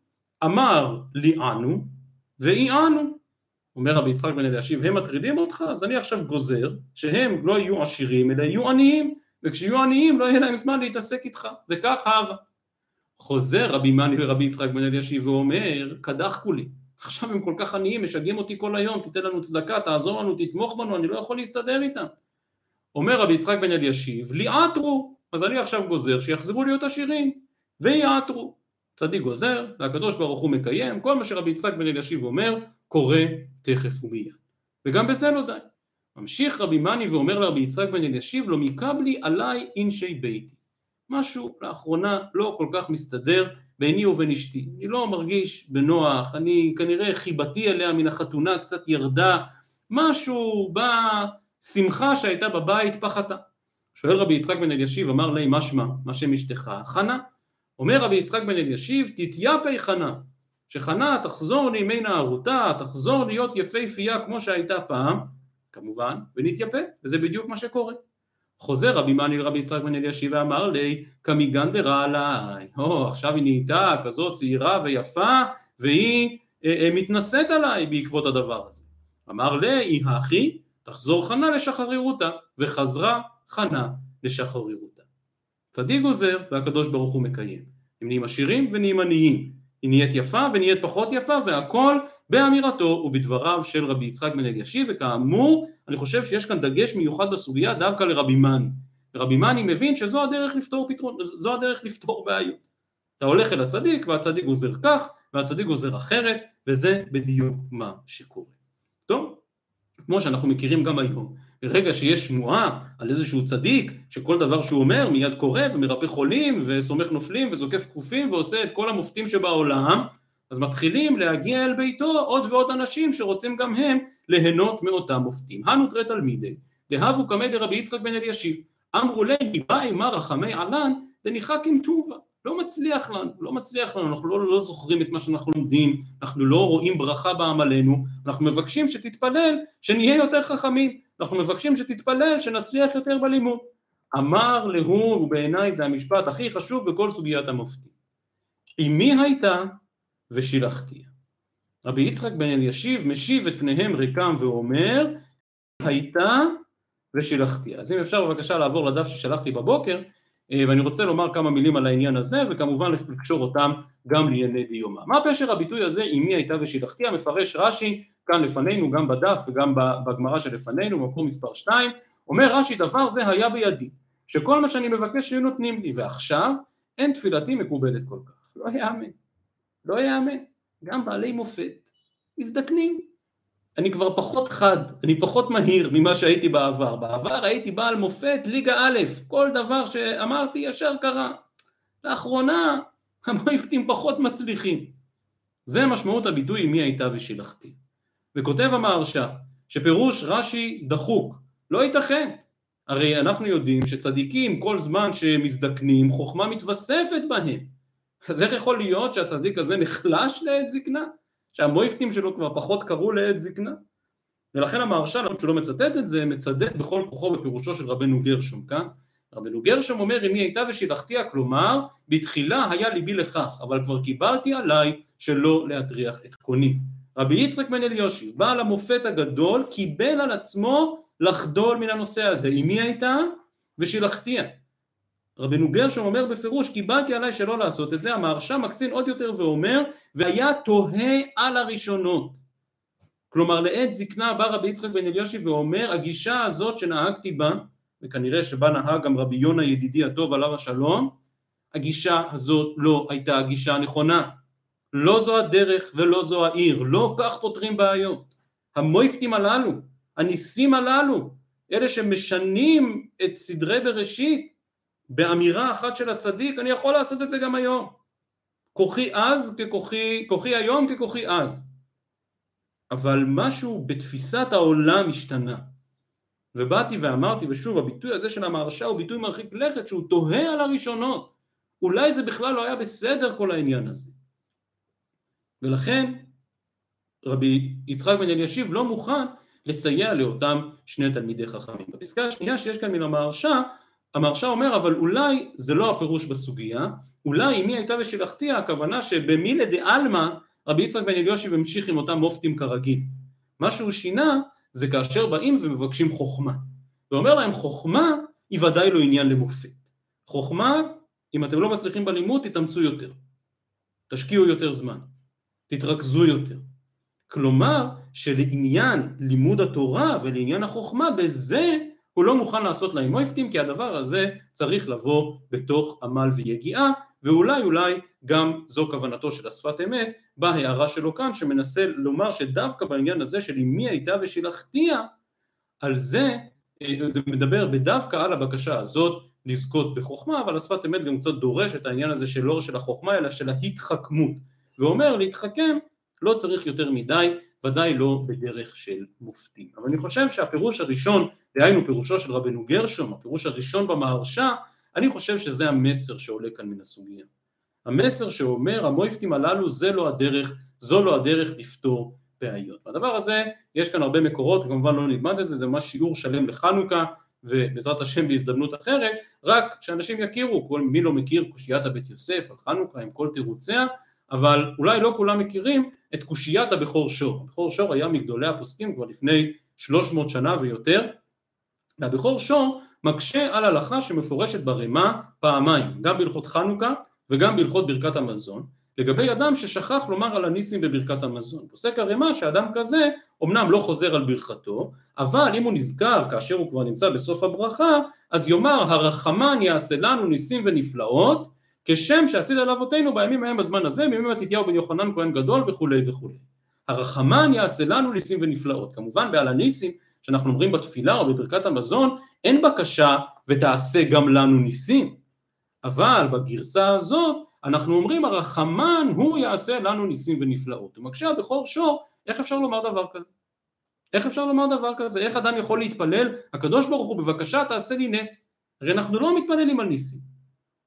אמר לי אנו ואי אנו. אומר רבי יצחק בן אלישיב, הם מטרידים אותך, אז אני עכשיו גוזר שהם לא יהיו עשירים, אלא יהיו עניים, וכשיהיו עניים לא יהיה להם זמן להתעסק איתך, וכך הווה. חוזר רבי מני ורבי יצחק בן אלישיב ואומר, קדחו לי, עכשיו הם כל כך עניים, משגעים אותי כל היום, תיתן לנו צדקה, תעזור לנו, תתמוך בנו, אני לא יכול להסתדר איתם. אומר רבי יצחק בן אלישיב, ליעטרו, אז אני עכשיו גוזר שיחזרו להיות עשירים, ויעטרו. צדיק גוזר, והקדוש ברוך הוא מקיים, כל מה שרבי יצחק בן אלישיב אומר, קורא תכף ומיד. וגם בזה לא די. ממשיך רבי מני ואומר לרבי יצחק בן אלישיב, לא מקבלי עליי אינשי ביתי. משהו לאחרונה לא כל כך מסתדר ביני ובין אשתי. אני לא מרגיש בנוח, אני כנראה חיבתי אליה מן החתונה, קצת ירדה. משהו בשמחה שהייתה בבית פחתה. שואל רבי יצחק בן אלישיב, אמר לי, מה שמה? מה שם אשתך? חנה. אומר רבי יצחק בן אלישיב, תתייפי חנה. שחנה תחזור לימי נערותה, תחזור להיות יפהפייה כמו שהייתה פעם, כמובן, ונתייפה, וזה בדיוק מה שקורה. חוזר רבי מני לרבי יצחק בן אלישיב ואמר לי, כמיגן דרע עליי, עכשיו היא נהייתה כזאת צעירה ויפה, והיא מתנשאת עליי בעקבות הדבר הזה. אמר לי, היא האחי, תחזור חנה לשחרירותה, וחזרה חנה לשחרירותה. צדיק עוזר, והקדוש ברוך הוא מקיים. הם נהיים עשירים ונהיים עניים. היא נהיית יפה ונהיית פחות יפה, והכל באמירתו ובדבריו של רבי יצחק בן אלישיב, וכאמור, אני חושב שיש כאן דגש מיוחד בסוגיה דווקא לרבי מני. רבי מני מבין שזו הדרך לפתור פתרון, זו הדרך לפתור בעיות. אתה הולך אל הצדיק, והצדיק עוזר כך, והצדיק עוזר אחרת, וזה בדיוק מה שקורה. טוב? כמו שאנחנו מכירים גם היום. ברגע שיש שמועה על איזשהו צדיק, שכל דבר שהוא אומר מיד קורא ומרפא חולים וסומך נופלים וזוקף כפופים ועושה את כל המופתים שבעולם, אז מתחילים להגיע אל ביתו עוד ועוד אנשים שרוצים גם הם ליהנות מאותם מופתים. הנותרי תלמידי, דהבו כמד רבי יצחק בן אלישיב, אמרו לי, ניבא אימה רחמי עלן, דניחק עם טובה. לא מצליח לנו, אנחנו לא זוכרים את מה שאנחנו לומדים, אנחנו לא רואים ברכה בעמלנו, אנחנו מבקשים שתתפלל שנהיה יותר חכמים, אנחנו מבקשים שתתפלל שנצליח יותר בלימוד. אמר להוא, ובעיניי זה המשפט הכי חשוב בכל סוגיית המופתי, אמי הייתה ושילחתיה. רבי יצחק בן אלישיב משיב את פניהם ריקם ואומר, הייתה ושילחתיה. אז אם אפשר בבקשה לעבור לדף ששלחתי בבוקר, ואני רוצה לומר כמה מילים על העניין הזה, וכמובן לקשור אותם גם לענייני דיומא. מה פשר הביטוי הזה, אמי הייתה ושילחתיה? מפרש רש"י, כאן לפנינו, גם בדף וגם בגמרא שלפנינו, במקום מספר 2, אומר רש"י, דבר זה היה בידי, שכל מה שאני מבקש שיהיו נותנים לי, ועכשיו אין תפילתי מקובלת כל כך. לא יאמן, לא יאמן. גם בעלי מופת מזדקנים. אני כבר פחות חד, אני פחות מהיר ממה שהייתי בעבר. בעבר הייתי בעל מופת ליגה א', כל דבר שאמרתי ישר קרה. לאחרונה המופתים פחות מצליחים. זה משמעות הביטוי מי הייתה ושילחתי. וכותב המהרש"א, שפירוש רש"י דחוק, לא ייתכן. הרי אנחנו יודעים שצדיקים כל זמן שמזדקנים, חוכמה מתווספת בהם. אז איך יכול להיות שהצדיק הזה נחלש לעת זקנה? שהמופתים שלו כבר פחות קראו לעת זקנה? ולכן המהרש"א, למרות שהוא לא מצטט את זה, מצדד בכל כוחו בפירושו של רבנו גרשום כאן. רבנו גרשום אומר, אם היא הייתה ושילחתיה, כלומר, בתחילה היה ליבי לכך, אבל כבר קיבלתי עליי שלא להטריח את קוני. רבי יצחק בן אלישיב, בעל המופת הגדול, קיבל על עצמו לחדול מן הנושא הזה. אם היא הייתה ושילחתיה. רבנו גרשום אומר בפירוש, קיבלתי עליי שלא לעשות את זה. המהרש"א מקצין עוד יותר ואומר, והיה תוהה על הראשונות. כלומר, לעת זקנה בא רבי יצחק בן אלישיב ואומר, הגישה הזאת שנהגתי בה, וכנראה שבה נהג גם רבי יונה ידידי הטוב עליו השלום, הגישה הזאת לא הייתה הגישה הנכונה. לא זו הדרך ולא זו העיר, לא כך פותרים בעיות. המופתים הללו, הניסים הללו, אלה שמשנים את סדרי בראשית, באמירה אחת של הצדיק, אני יכול לעשות את זה גם היום. כוחי אז ככוחי, כוחי היום ככוחי אז. אבל משהו בתפיסת העולם השתנה. ובאתי ואמרתי, ושוב, הביטוי הזה של המהרש"א הוא ביטוי מרחיק לכת, שהוא תוהה על הראשונות. אולי זה בכלל לא היה בסדר כל העניין הזה. ולכן רבי יצחק בן אלישיב לא מוכן לסייע לאותם שני תלמידי חכמים. בפסקה השנייה שיש כאן מן המהרש"א, המהרש"א אומר, אבל אולי זה לא הפירוש בסוגיה, אולי אם היא הייתה ושילחתיה, הכוונה שבמילי דעלמא, רבי יצחק בן אלישיב המשיך עם אותם מופתים כרגיל. מה שהוא שינה, זה כאשר באים ומבקשים חוכמה. ואומר להם, חוכמה היא ודאי לא עניין למופת. חוכמה, אם אתם לא מצליחים בלימוד, תתאמצו יותר. תשקיעו יותר זמן. תתרכזו יותר. כלומר, שלעניין לימוד התורה ולעניין החוכמה, בזה הוא לא מוכן לעשות להם מופתים, כי הדבר הזה צריך לבוא בתוך עמל ויגיעה, ואולי אולי גם זו כוונתו של השפת אמת, בהערה שלו כאן, שמנסה לומר שדווקא בעניין הזה של אם היא הייתה ושילחתיה, על זה, זה מדבר בדווקא על הבקשה הזאת לזכות בחוכמה, אבל השפת אמת גם קצת דורש את העניין הזה של לא של החוכמה, אלא של ההתחכמות, ואומר להתחכם לא צריך יותר מדי, ודאי לא בדרך של מופתים. אבל אני חושב שהפירוש הראשון, דהיינו פירושו של רבנו גרשום, הפירוש הראשון במהרש"א, אני חושב שזה המסר שעולה כאן מן הסוגיה. המסר שאומר, המופתים הללו זה לא הדרך, זו לא הדרך לפתור בעיות. והדבר הזה, יש כאן הרבה מקורות, כמובן לא נלמד את זה, זה ממש שיעור שלם לחנוכה, ובעזרת השם בהזדמנות אחרת, רק שאנשים יכירו, כל מי לא מכיר קושיית הבית יוסף על חנוכה עם כל תירוציה, אבל אולי לא כולם מכירים את קושיית הבכור שור. הבכור שור היה מגדולי הפוסקים כבר לפני 300 שנה ויותר, והבכור שור מקשה על הלכה שמפורשת ברמה פעמיים, גם בהלכות חנוכה וגם בהלכות ברכת המזון, לגבי אדם ששכח לומר על הניסים בברכת המזון. פוסק הרמה שאדם כזה אמנם לא חוזר על ברכתו, אבל אם הוא נזכר כאשר הוא כבר נמצא בסוף הברכה, אז יאמר הרחמן יעשה לנו ניסים ונפלאות, כשם שעשית על אבותינו בימים ההם בזמן הזה, בימים מתתיהו בן יוחנן כהן גדול וכולי וכולי. הרחמן יעשה לנו ניסים ונפלאות. כמובן בעל הניסים שאנחנו אומרים בתפילה או בברכת המזון, אין בקשה ותעשה גם לנו ניסים. אבל בגרסה הזאת אנחנו אומרים הרחמן הוא יעשה לנו ניסים ונפלאות. ומקשה הבכור שור, איך אפשר לומר דבר כזה? איך אפשר לומר דבר כזה? איך אדם יכול להתפלל? הקדוש ברוך הוא בבקשה תעשה לי נס. הרי אנחנו לא מתפללים על ניסים.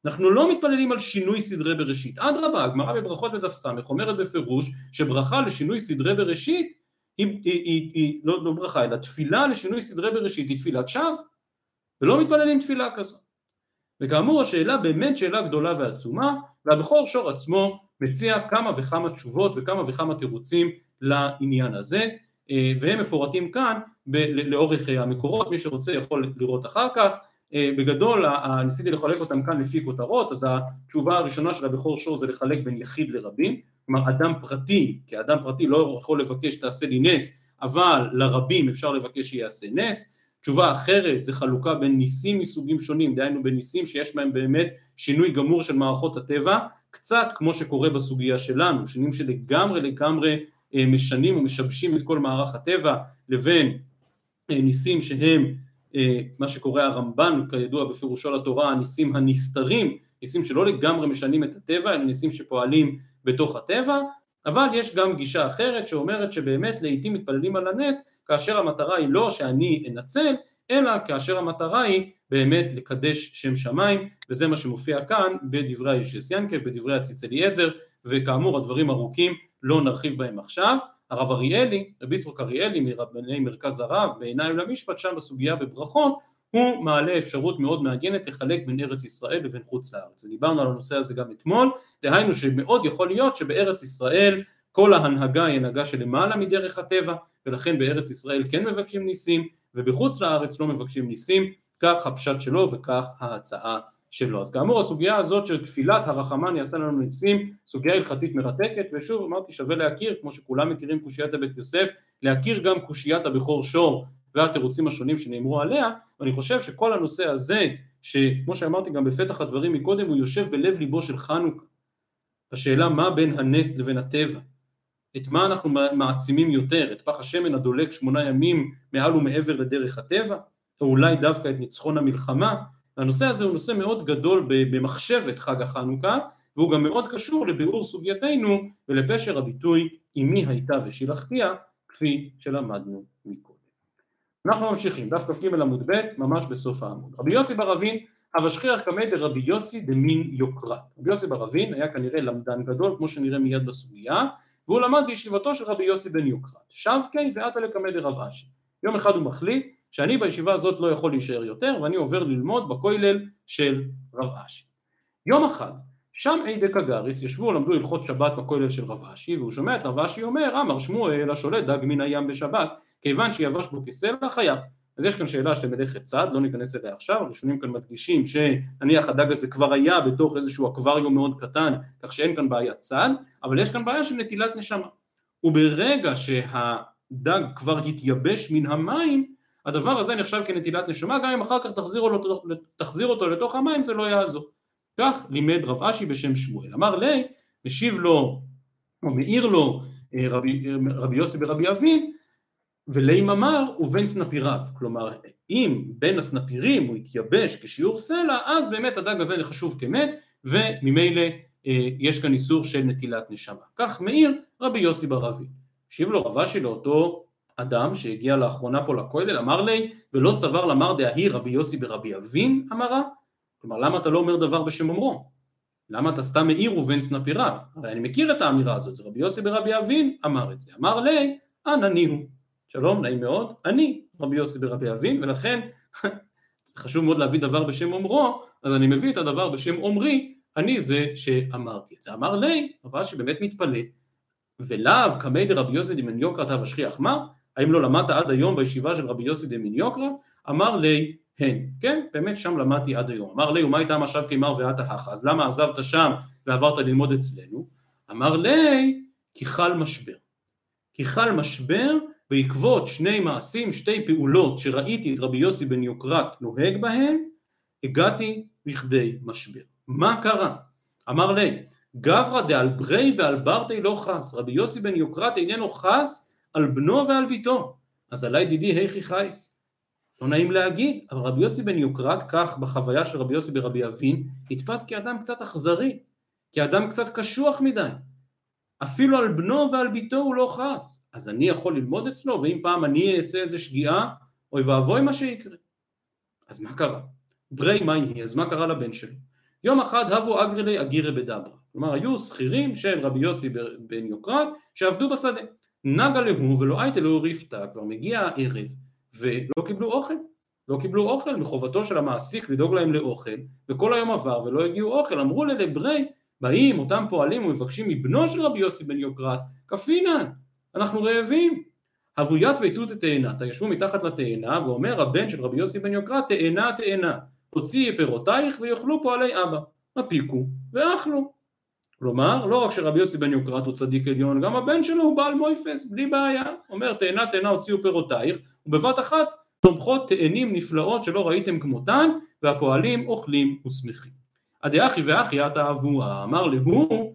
אנחנו לא מתפללים על שינוי סדרי בראשית. אדרבה, הגמרא בברכות בדף סמך אומרת בפירוש שברכה לשינוי סדרי בראשית היא לא ברכה, אלא תפילה לשינוי סדרי בראשית היא תפילת שווא, ולא מתפללים תפילה כזו. וכאמור השאלה באמת שאלה גדולה ועצומה, והבכור שור עצמו מציע כמה וכמה תשובות וכמה וכמה תירוצים לעניין הזה, והם מפורטים כאן לאורך המקורות, מי שרוצה יכול לראות אחר כך. בגדול, ניסיתי לחלק אותם כאן לפי כותרות, אז התשובה הראשונה של הבכור שור זה לחלק בין יחיד לרבים, כלומר אדם פרטי, כי אדם פרטי לא יכול לבקש תעשה לי נס, אבל לרבים אפשר לבקש שיעשה נס. תשובה אחרת זה חלוקה בין ניסים מסוגים שונים, דהיינו בניסים שיש בהם באמת שינוי גמור של מערכות הטבע, קצת כמו שקורה בסוגיה שלנו, שינויים שלגמרי משנים ומשבשים את כל מערך הטבע, לבין ניסים שהם מה שקורא הרמב"ן כידוע בפירושו לתורה, הניסים הנסתרים, ניסים שלא לגמרי משנים את הטבע, אלא ניסים שפועלים בתוך הטבע. אבל יש גם גישה אחרת שאומרת שבאמת לעתים מתפללים על הנס, כאשר המטרה היא לא שאני אנצל, אלא כאשר המטרה היא באמת לקדש שם שמיים, וזה מה שמופיע כאן בדברי הישס ינקב, בדברי הציצלי עזר, וכאמור הדברים ארוכים לא נרחיב בהם עכשיו. הרב אריאלי, רבי יצחק אריאלי מרבני מרכז הרב, בעיניים למשפט, שם בסוגיה בברכות, הוא מעלה אפשרות מאוד מעניינת לחלק בין ארץ ישראל לבין חוץ לארץ, ודיברנו על הנושא הזה גם אתמול, דהיינו שמאוד יכול להיות שבארץ ישראל כל ההנהגה היא הנהגה שלמעלה מדרך הטבע, ולכן בארץ ישראל כן מבקשים ניסים, ובחוץ לארץ לא מבקשים ניסים, כך הפשט שלו וכך ההצעה שלו. אז כאמור הסוגיה הזאת של תפילת הרחמן יצא לנו ניסים, סוגיה הלכתית מרתקת, ושוב אמרתי שווה להכיר, כמו שכולם מכירים קושיית הבית יוסף, להכיר גם קושיית הבכור שור, והתירוצים השונים שנאמרו עליה. ואני חושב שכל הנושא הזה, שכמו שאמרתי גם בפתח הדברים מקודם, הוא יושב בלב ליבו של חנוכה. השאלה מה בין הנס לבין הטבע, את מה אנחנו מעצימים יותר, את פח השמן הדולק 8 ימים מעל ומעבר לדרך הטבע, או אולי דווקא את ניצחון המלחמה. הנושא הזה הוא נושא מאוד גדול במחשבת חג החנוכה, והוא גם מאוד קשור לביאור סוגייתנו ולפשר הביטוי אמי הייתה ושילחתיה, כפי שלמדנו מקודם. אנחנו ממשיכים, דף כ"ג עמוד ב', ממש בסוף העמוד. רבי יוסי ברבין, אבשכיח קמא דרבי יוסי בן יוקרא. רבי יוסי ברבין היה כנראה למדן גדול, כמו שנראה מיד בסוגיה, והוא למד בישיבתו של רבי יוסי בן יוקרא. שבקי ועתה לקמא דרב אשי. יום אחד הוא מחליט שאני בישיבה הזאת לא יכול להישאר יותר, ואני עובר ללמוד בכולל של רב אשי. יום אחד, שם עידי קגריס, ישבו ולמדו הלכות שבת בכולל של רב אשי, והוא שומע את רב אשי אומר, אמר שמואל השולט דג מן הים בשבת, כיוון שיבש בו כסלע חייב. אז יש כאן שאלה של מלאכת צד, לא ניכנס אליה עכשיו, הראשונים כאן מדגישים שנניח הדג הזה כבר היה בתוך איזשהו אקווריום מאוד קטן, כך שאין כאן בעיה צד, אבל יש כאן בעיה של נטילת נשמה. וברגע שהדג כבר התייבש מן המים, הדבר הזה נחשב כנטילת נשמה, גם אם אחר כך תחזיר אותו לתוך המים, זה לא יעזור. כך לימד רב אשי בשם שמואל. אמר לי, משיב לו, או מאיר לו, רבי יוסי ברבי אבין, ולאים אמר, ובין סנפיריו, כלומר, אם בין הסנפירים הוא התייבש כשיעור סלע, אז באמת הדג הזה נחשוב כמת, וממילא יש כאן איסור של נטילת נשמה. כך מאיר רבי יוסי ברבי. שיב לו רב אשי לאותו אדם שהגיע לאחרונה פה לכולל, אמר לי, ולא סבר למר דהי רבי יוסי ברבי אבין, אמרה, כלומר, למה אתה לא אומר דבר בשם אומרו? למה אתה סתם מאיר ובין סנפיריו? הרי אני מכיר את האמירה הזאת, זה רבי יוסי ברבי אבין אמר את זה. אמר לי, אני הוא. שלום, נעים מאוד, אני רבי יוסי ברבי אבין, ולכן חשוב מאוד להביא דבר בשם אומרו, אז אני מביא את הדבר בשם אומרי, אני זה שאמרתי את זה. אמר לי, אבל שבאמת מתפלא, ולאו קמא דרבי יוסי בן יוקרא תבשכיח מה? האם לא למדת עד היום בישיבה של רבי יוסי בן יוקרא? אמר לי, הן, כן, באמת שם למדתי עד היום. אמר לי, ומה הייתה משב כימר ואת ההך, אז למה עזבת שם ועברת ללמוד אצלנו? אמר לי, כי חל משבר. כי חל משבר, בעקבות שני מעשים, שתי פעולות שראיתי את רבי יוסי בן יוקרא נוהג בהן, הגעתי לכדי משבר. מה קרה? אמר לי, גברא דעל ברי ועל ברתי לא חס, רבי יוסי בן יוקרא איננו חס על בנו ועל ביתו, אז עלי דידי היכי חייס. לא נעים להגיד, אבל רבי יוסי בן יוקרא, כך בחוויה של רבי יוסי ברבי אבין, התפס כאדם קצת אכזרי, כאדם קצת קשוח מדי. אפילו על בנו ועל ביתו הוא לא חס, אז אני יכול ללמוד אצלו, ואם פעם אני אעשה איזה שגיאה, אוי ואבוי מה שיקרה. אז מה קרה? ברי מה יהיה, אז מה קרה לבן שלו? יום אחד הבו אגרילי אגירי בדברה, כלומר היו שכירים של רבי יוסי בן יוקרא, שעבדו בשדה, נגה להו ולא הייתה לו ריפתה, כבר מגיע הערב, ולא קיבלו אוכל, לא קיבלו אוכל, מחובתו של המעסיק לדאוג להם לאוכל, וכל היום עבר ולא הגיעו אוכל, אמרו לברי, באים אותם פועלים ומבקשים מבנו של רבי יוסי בן יוקרא, כפינן, אנחנו רעבים. הבוית ואיתות את תאנה, ישבו מתחת לתאנה, ואומר הבן של רבי יוסי בן יוקרא, תאנה תאנה, תוציאי פירותייך ויאכלו פועלי אבא, הפיקו ואכלו. כלומר, לא רק שרבי יוסי בן יוקרא הוא צדיק עליון, גם הבן שלו הוא בעל מויפס, בלי בעיה, אומר תאנה תאנה הוציאו פירותייך, ובבת אחת תומכות תאנים נפלאות שלא ראיתם כמותן, והפועלים אוכלים ושמחים. עדי אחי ואחי התאהבוה, אמר להו,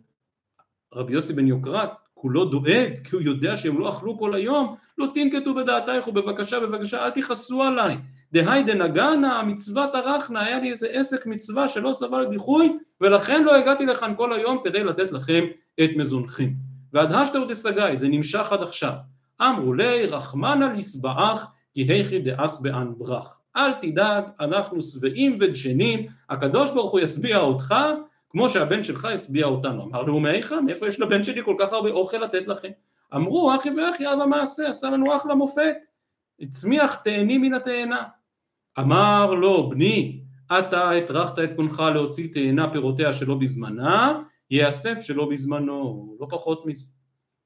רבי יוסי בן יוקרא, כולו דואג, כי הוא יודע שהם לא אכלו כל היום, לא תנקטו בדעתייך, ובבקשה, בבקשה, אל תכעסו עליי. דהי דנגנה, מצווה תרחנה, היה לי איזה עסק מצווה שלא סבל דיחוי, ולכן לא הגעתי לכאן כל היום כדי לתת לכם את מזונכם. והדהשת ותסגאי, זה נמשך עד עכשיו. אמרו לי, רחמנה לסבאך, כי היכי דאס באן ברח. אל תדאג, אנחנו שבעים ודשנים, הקדוש ברוך הוא יסביע אותך, כמו שהבן שלך הסביע אותנו. אמר לו, מאיך? מאיפה יש לבן שלי כל כך הרבה אוכל לתת לכם? אמרו, אחי ואחי, אבא מעשה, עשה לנו אחלה מופת, הצמיח תאנים מן התאנה. אמר לו, בני, אתה התרחת את פונך להוציא תאנה פירותיה שלא בזמנה, יאסף שלא בזמנו, לא פחות מזה.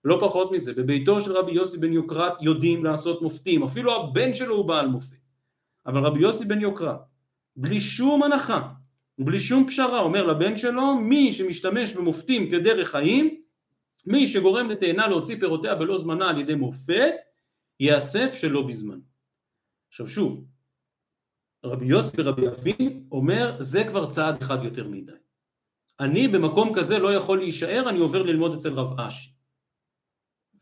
לא פחות מזה, בביתו של רבי יוסי בן יוקרא יודעים לעשות מופתים, אפילו הבן שלו הוא בעל מופת. אבל רבי יוסי בן יוקרא, בלי שום הנחה, ובלי שום פשרה, אומר לבן שלו, מי שמשתמש במופתים כדרך חיים, מי שגורם לתאנה להוציא פירותיה בלא זמנה על ידי מופת, יאסף שלא בזמן. עכשיו שוב, רבי יוסי ברבי אבין אומר, זה כבר צעד אחד יותר מדי. אני במקום כזה לא יכול להישאר, אני עובר ללמוד אצל רב אשי.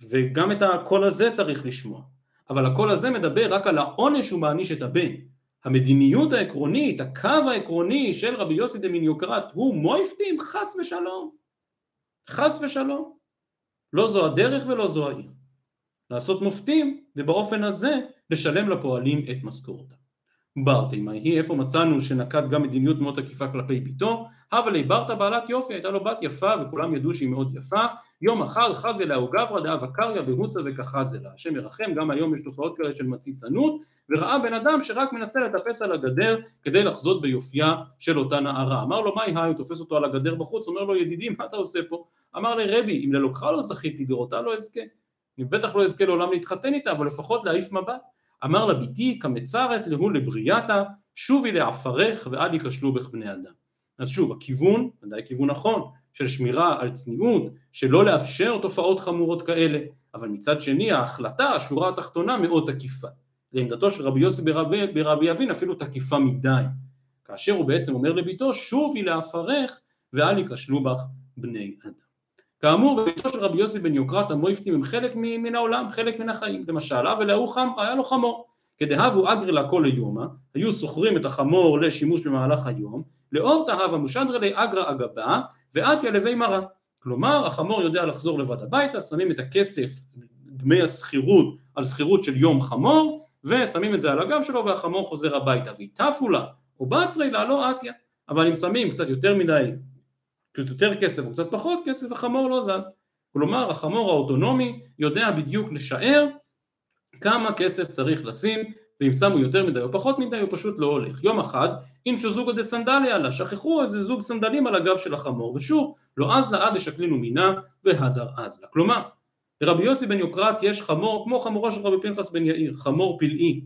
וגם את הקול הזה צריך לשמוע. אבל הקול הזה מדבר רק על העונש ומעניש את הבן. המדיניות העקרונית, הקו העקרוני של רבי יוסי דמין יוקראת, הוא מויפתים חס ושלום. חס ושלום. לא זו הדרך ולא זו העיר. לעשות מופתים, ובאופן הזה לשלם לפועלים את משכורתה. ברתי מהי, איפה מצאנו שנקט גם מדיניות מאוד עקיפה כלפי ביתו, אבל היא ברתה בעלת יופי, הייתה לו בת יפה וכולם ידעו שהיא מאוד יפה, יום אחר חז אליה וגברא דאבה קריא בהוצא וכחז אליה, השם ירחם, גם היום יש תופעות כאלה של מציצנות, וראה בן אדם שרק מנסה לטפס על הגדר כדי לחזות ביופייה של אותה נערה, אמר לו מהי, הוא תופס אותו על הגדר בחוץ, אומר לו ידידי מה אתה עושה פה, אמר לי רבי אם ללוקחה לא זכיתי גרותה לא אזכה, אני בטח לא אזכה לעולם להתחתן איתה, אבל לפחות להעיף מבט, אמר לביתי, כמצרת להו לבריאתה, שובי לעפרך ואל יקשלו בך בני אדם. אז שוב, הכיוון, ודאי כיוון נכון, של שמירה על צניעות, שלא לאפשר תופעות חמורות כאלה, אבל מצד שני, ההחלטה, השורה התחתונה, מאוד תקיפה. לעמדתו של רבי יוסי ברבי אבין, אפילו תקיפה מדי. כאשר הוא בעצם אומר לביתו, שובי לעפרך ואל יקשלו בך בני אדם. כאמור, בביתו של רבי יוסי בן יוקרא, המויפתים הם חלק מן העולם, חלק מן החיים. למשל, ולהוא חמרה, היה לו חמור. כדהבו אגרי לה כל היומה, היו סוחרים את החמור לשימוש במהלך היום, לאור תהב המושדרי לי אגרה אגבה, ואת ילבי מרה. כלומר, החמור יודע לחזור לבד הביתה, שמים את הכסף, דמי הסחירות, על סחירות של יום חמור, ושמים את זה על הגב שלו, והחמור חוזר הביתה. והתאפו לה, או בעצרי לה, לא עתיה. אבל אם שמים קצת יותר מדי, קצת יותר כסף או קצת פחות כסף, החמור לא זז. כלומר, החמור האוטונומי יודע בדיוק לשער כמה כסף צריך לשים, ואם שמו יותר מדי או פחות מדי, הוא פשוט לא הולך. יום אחד, אינשו זוג עדי סנדלי עלה, שכחו איזה זוג סנדלים על הגב של החמור, ושוב, לא אז לעד השקלינו מינה, והדר אז לה. כלומר, לרבי יוסי בן יוקראת יש חמור, כמו חמורו של רבי פנחס בן יאיר, חמור פלאי.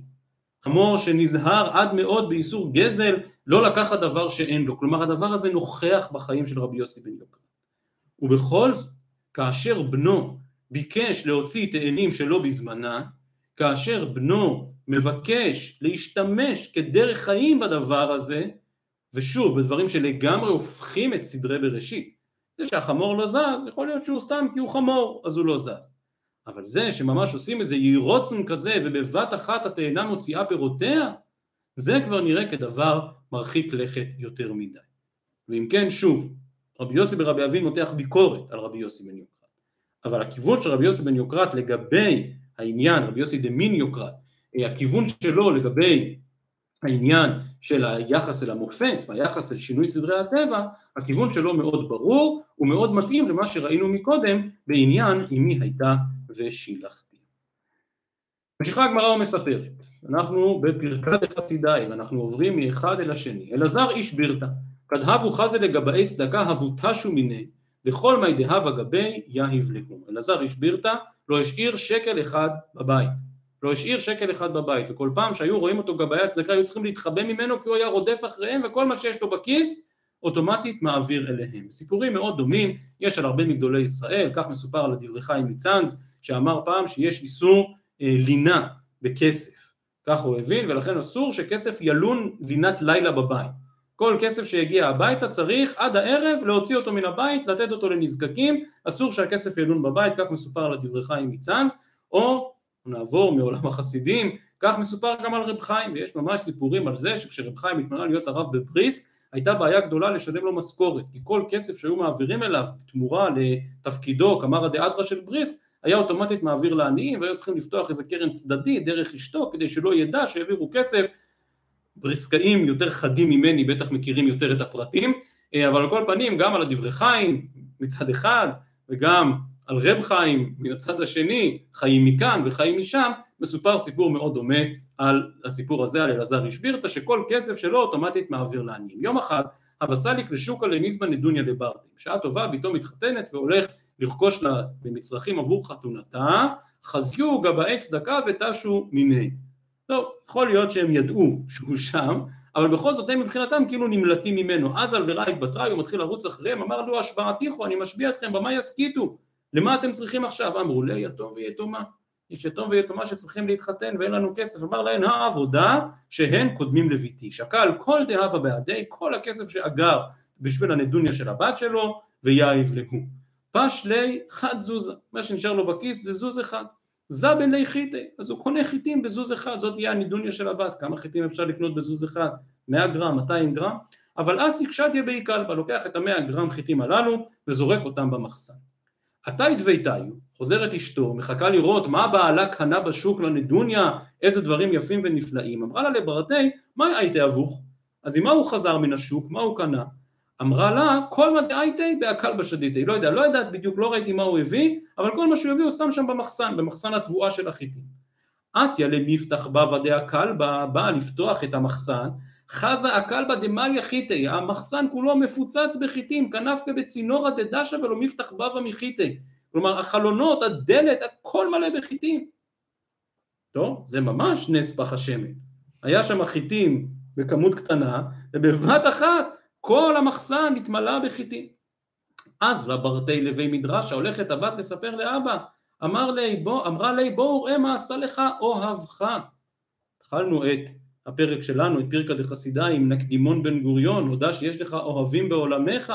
חמור שנזהר עד מאוד באיסור גזל, לא לקחת דבר שאין לו, כלומר הדבר הזה נוכח בחיים של רבי יוסי בן יוקרא. ובכל זאת, כאשר בנו ביקש להוציא תאנים שלא בזמנה, כאשר בנו מבקש להשתמש כדרך חיים בדבר הזה, ושוב, בדברים שלגמרי הופכים את סדרי בראשית, זה שהחמור לא זז, יכול להיות שהוא סתם כי הוא חמור, אז הוא לא זז. אבל זה שממש עושים איזה ירוצן כזה, ובבת אחת התאנה מוציאה פירותיה, זה כבר נראה כדבר מרחיק לכת יותר מדי. ואם כן, שוב, רבי יוסי ברבי אבין מותח ביקורת על רבי יוסי בן יוקרא. אבל הכיוון של רבי יוסי בן יוקרא לגבי העניין, רבי יוסי דמין יוקרא, הכיוון שלו לגבי העניין של היחס אל המופת, והיחס אל שינוי סדרי הטבע, הכיוון שלו מאוד ברור, ומאוד מתאים למה שראינו מקודם, בעניין אם היא הייתה ושילחתי. משיכה הגמרא ומספרת, אנחנו בפרקת החסידאי, ואנחנו עוברים מאחד אל השני, אלעזר איש בירתא, כדהבו חזה לגבאי צדקה, הבוטשו מיני, לכל מי דהב הגבי יהיב להו. אלעזר איש בירתא לא השאיר שקל אחד בבית, לא השאיר שקל אחד בבית, וכל פעם שהיו רואים אותו גבאי הצדקה, היו צריכים להתחבא ממנו, כי הוא היה רודף אחריהם, וכל מה שיש לו בכיס, אוטומטית מעביר אליהם. סיפורים מאוד דומים, יש על הרבה מגדולי ישראל, כך מסופר על הדברי חיים מצאנז, שאמר פעם שיש איסור לינה בכסף, כך הוא הבין, ולכן אסור שכסף ילון לינת לילה בבית. כל כסף שהגיע הביתה צריך עד הערב להוציא אותו מן הבית, לתת אותו לנזקקים, אסור שהכסף ילון בבית, כך מסופר על הדברי חיים מצאנז, או נעבור מעולם החסידים, כך מסופר גם על רב חיים, ויש ממש סיפורים על זה שכשרב חיים התמנה להיות הרב בבריסק, הייתה בעיה גדולה לשלם לו משכורת, כי כל כסף שהיו מעבירים אליו בתמורה לתפקידו, כמרא דאתרא של בריסק, היה אוטומטית מעביר לעניים, והיו צריכים לפתוח איזה קרן צדדי דרך אשתו, כדי שלא ידע שהעבירו כסף. בריסקאים יותר חדים ממני, בטח מכירים יותר את הפרטים, אבל על כל פנים, גם על הדברי חיים מצד אחד, וגם על רב חיים מן הצד השני, חיים מכאן וחיים משם, מסופר סיפור מאוד דומה על הסיפור הזה, על אלעזר השבירת, שכל כסף שלו אוטומטית מעביר לעניים. יום אחד, הבסליק לשוקה לניזמן נדוניה לברטים, שעה טובה, ביתו מתחתנת והולך לרכוש לה במצרכים עבור חתונתה, חזיו גבאי צדקה ותשו מיני. לא, יכול להיות שהם ידעו שהוא שם, אבל בכל זאת הם מבחינתם כאילו נמלטים ממנו. עזל ורע התבטרה, הוא מתחיל לרוץ אחריהם, אמר לו, השבעתיכו, אני משביע אתכם, במה יסקיטו? למה אתם צריכים עכשיו? אמרו, ליתום ויתומה. יש יתום ויתומה שצריכים להתחתן ואין לנו כסף. אמר להן, העבודה שהן קודמים לביתי. שקל כל דהבה בעדי, כל הכסף שאגר בשביל הנדוניה של הבת שלו, ויעיב להו. פשלי חד זוזה, מה שנשאר לו בכיס זה זוז אחד, זה בין לי חיטי, אז הוא קונה חיטים בזוז אחד, זאת יהיה הנידוניה של הבת, כמה חיטים אפשר לקנות בזוז אחד, 100 גרם, 200 גרם, אבל אז יקשת יהיה בעיקל, ולוקח את ה100 גרם חיטים הללו, וזורק אותם במחסן. עתית ויתיו, חוזרת אשתו, מחכה לראות מה בעלה קנה בשוק לנידוניה, איזה דברים יפים ונפלאים, אמרה לה לברתי, מה הייתי אבוך? אז עם מה הוא חזר מן השוק, מה הוא קנה? אמרה לה, כל מה דעייתי בהקל בשדיתי, לא יודעת בדיוק, לא ראיתי מה הוא הביא, אבל כל מה שהוא הביא הוא שם שם במחסן התבואה של החיטים. עתיה למפתח בא ודהקל באה לפתוח את המחסן, חזה הקל בדמל יחיטי, המחסן כולו מפוצץ בחיטים, כנפקה בצינור הדדשה ולא מפתח בא ומחיטי, כלומר החלונות, הדלת, הכל מלא בחיטים. טוב, זה ממש נס פח השמן, היה שם החיטים בכמות קטנה, ובבת אחת, כל המחסן התמלא בחיטים. אז לברתי לבי מדרשה, הולכת הבת לספר לאבא, אמרה לי בוא וראה מה עשה לך אוהבך. התחלנו את הפרק שלנו, את פרקא דחסידא עם נקדימון בן גוריון, הודע שיש לך אוהבים בעולמך,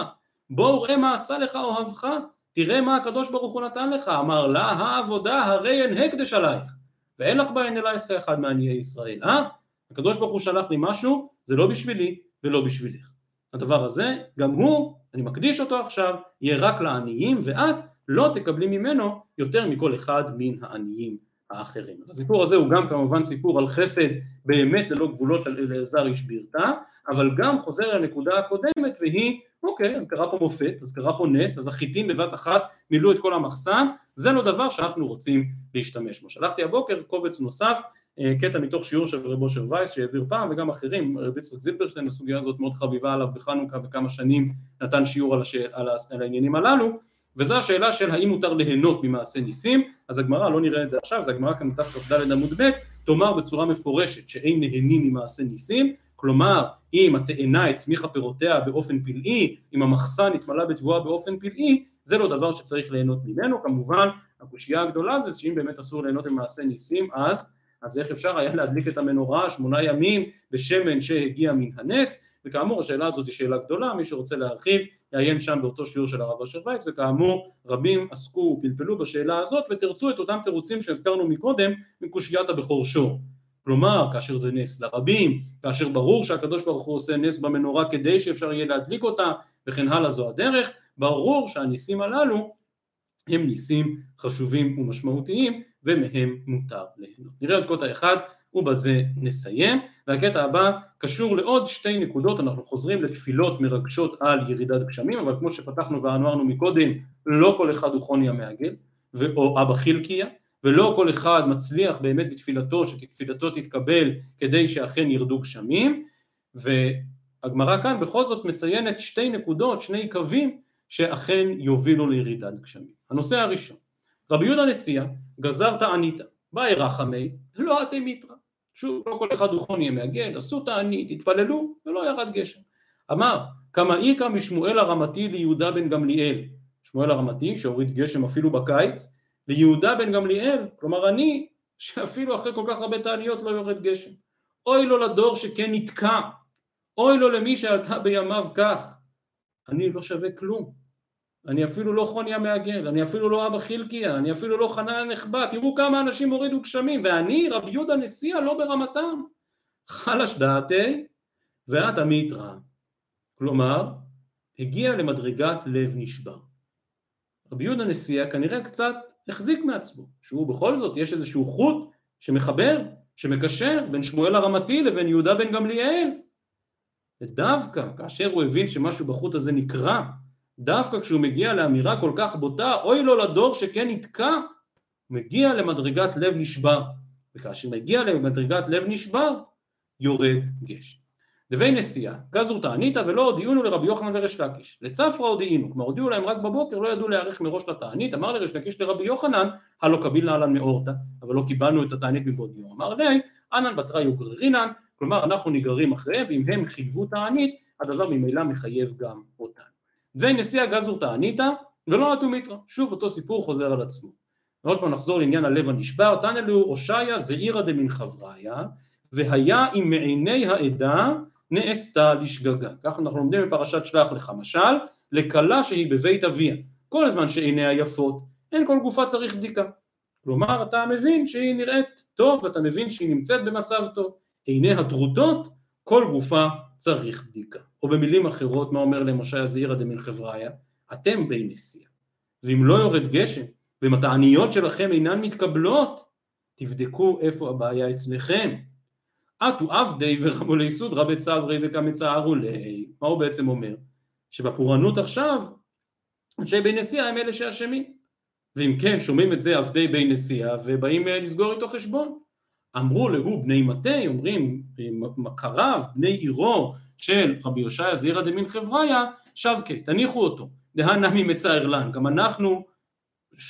בוא וראה מה עשה לך אוהבך, תראה מה הקדוש ברוך הוא נתן לך, אמר לה העבודה הרי אין הקדש עלייך, ואין לך בעין אלייך אחד מעניי ישראל, הקדוש ברוך הוא שלח לי משהו, זה לא בשבילי ולא בשבילך. הדבר הזה, גם הוא, אני מקדיש אותו עכשיו, יהיה רק לעניים, ואת לא תקבלי ממנו יותר מכל אחד מן העניים האחרים. אז הסיפור הזה הוא גם כמובן סיפור על חסד באמת ללא גבולות על אלעזר השבירתה, אבל גם חוזר לנקודה הקודמת, והיא, אוקיי, אז קרה פה מופת, אז קרה פה נס, אז החיטים בבת אחת מילאו את כל המחסן, זה לא דבר שאנחנו רוצים להשתמש בו. שלחתי הבוקר קובץ נוסף, קטע מתוך שיעור של רב אושר וייס שהעביר פעם, וגם אחרים, רב יצחק זילברשטיין, הסוגיה הזאת מאוד חביבה עליו בחנוכה, וכמה שנים נתן שיעור על העניינים הללו, וזו השאלה של האם מותר ליהנות ממעשה ניסים. אז הגמרא, לא נראה את זה עכשיו, זה הגמרא כאן ת"כ ד' עמוד ב', תאמר בצורה מפורשת שאין נהנים ממעשה ניסים, כלומר, אם התאנה הצמיחה פירותיה באופן פלאי, אם המחסן התמלא בתבואה באופן פלאי, זה לא דבר שצריך ליהנות ממנו. כמובן, הקושיה הגדולה זה שאם באמת אסור ליהנות ממעשה ניסים, אז איך אפשר היה להדליק את המנורה 8 ימים בשמן שהגיע מן הנס, וכאמור השאלה הזאת היא שאלה גדולה, מי שרוצה להרחיב יעיין שם באותו שיעור של הרב אשר וייס, וכאמור רבים עסקו ופלפלו בשאלה הזאת, ותרצו את אותם תירוצים שהזכרנו מקודם מקושיית הבכור שור, כלומר כאשר זה נס לרבים, כאשר ברור שהקדוש ברוך הוא עושה נס במנורה כדי שאפשר יהיה להדליק אותה, וכן הלאה זו הדרך, ברור שהניסים הללו הם ניסים חשובים ומשמעותיים, ומהם מותר ליהנות. נראה עוד קטע אחד, ובזה נסיים, והקטע הבא קשור לעוד 2 נקודות, אנחנו חוזרים לתפילות מרגשות על ירידת גשמים, אבל כמו שפתחנו ואמרנו מקודם, לא כל אחד הוא חוני המעגל, או אבא חילקיה, ולא כל אחד מצליח באמת בתפילתו, שתפילתו תתקבל כדי שאכן ירדו גשמים, והגמרא כאן בכל זאת מציינת 2 נקודות, 2 קווים, שאכן יובילו לירידת גשמים. הנושא הראשון, רבי יהודה הנשיא גזר תענית, באי רחמי, לא אתם מיתרא, שוב לא כל אחד הוא חוני המעגל, עשו תענית, התפללו ולא ירד גשם. אמר, כמה איקה משמואל הרמתי ליהודה בן גמליאל, שמואל הרמתי שהוריד גשם אפילו בקיץ, ליהודה בן גמליאל, כלומר אני שאפילו אחרי כל כך הרבה תעניות לא יורד גשם. אוי לו לדור שכן נתקע, אוי לו למי שעלתה בימיו כך. אני לא שווה כלום, אני אפילו לא חוני המעגל, אני אפילו לא אבא חילקיה, אני אפילו לא חנן נחבא. תראו כמה אנשים הורידו גשמים, ואני רבי יהודה הנשיא לא ברמתם. חלש דעתי ואת עמית רעה. כלומר, הגיע למדרגת לב נשבר. רבי יהודה הנשיא כנראה קצת החזיק מעצמו, שהוא בכל זאת יש איזשהו חוט שמחבר, שמקשר בין שמואל הרמתי לבין יהודה בן גמליאל. ודווקא כאשר הוא הבין שמשהו בחוט הזה נקרא, דווקא כשהוא מגיע לאמירה כל כך בוטה, אוי לו לדור שכן נתקע, מגיע למדרגת לב נשבר. וכאשר מגיע למדרגת לב נשבר, יורד גשם. דבי נסיעה, כזו תעניתה ולא הודיעונו לרבי יוחנן ורשלקיש, לצפרה הודיעינו, כלומר הודיעו להם רק בבוקר, לא ידעו להיערך מראש לתענית. אמר לרשלקיש לרבי יוחנן, הלא קבילנה אלן מאורתא, אבל לא קיבלנו את התענית מבעוד יום. אמר לי, אנן בתראי וגררינן, כלומר אנחנו נגררים אחריהם, ואם הם חייבו תענית, הדבר ממילא מחייב גם אותן. דבי נסיעה, כזו תעניתה ולא נתנו מיתרא, שוב אותו סיפור חוזר על עצמו. ועוד פעם נחזור לעניין הלב הנשבר. תניא לו אושיה זעירא דמן חבריה, והיה עם מעיני העדה נעשתה לשגגה. כך אנחנו לומדים בפרשת שלח לך, משל לקלה שהיא בבית אביה, כל הזמן שעיניה יפות, אין כל גופה צריך בדיקה. כלומר אתה מבין שהיא נראית טוב, ואתה מבין שהיא נמצאת במצב טוב. עיניה דרוטות, כל גופה צריך בדיקה. או במילים אחרות, מה אומר למשה זעירא דמן חבריה? אתם בי נסיעה, ואם לא יורד גשם, ואם התעניות שלכם אינן מתקבלות, תבדקו איפה הבעיה אצלכם. אטו עבדי ורמו ליסוד רבי צברי וכמצערו לי. מה הוא בעצם אומר? שבפורענות עכשיו, אנשי בי נסיעה הם אלה שאשמים. ואם כן, שומעים את זה עבדי בי נסיעה, ובאים לסגור איתו חשבון. אמרו להו בני מתי, אומרים מקריו, בני עירו של רבי יושעיה זעירא דמן חבריה, שבקי, תניחו אותו. דהא נמי מצער לן, גם אנחנו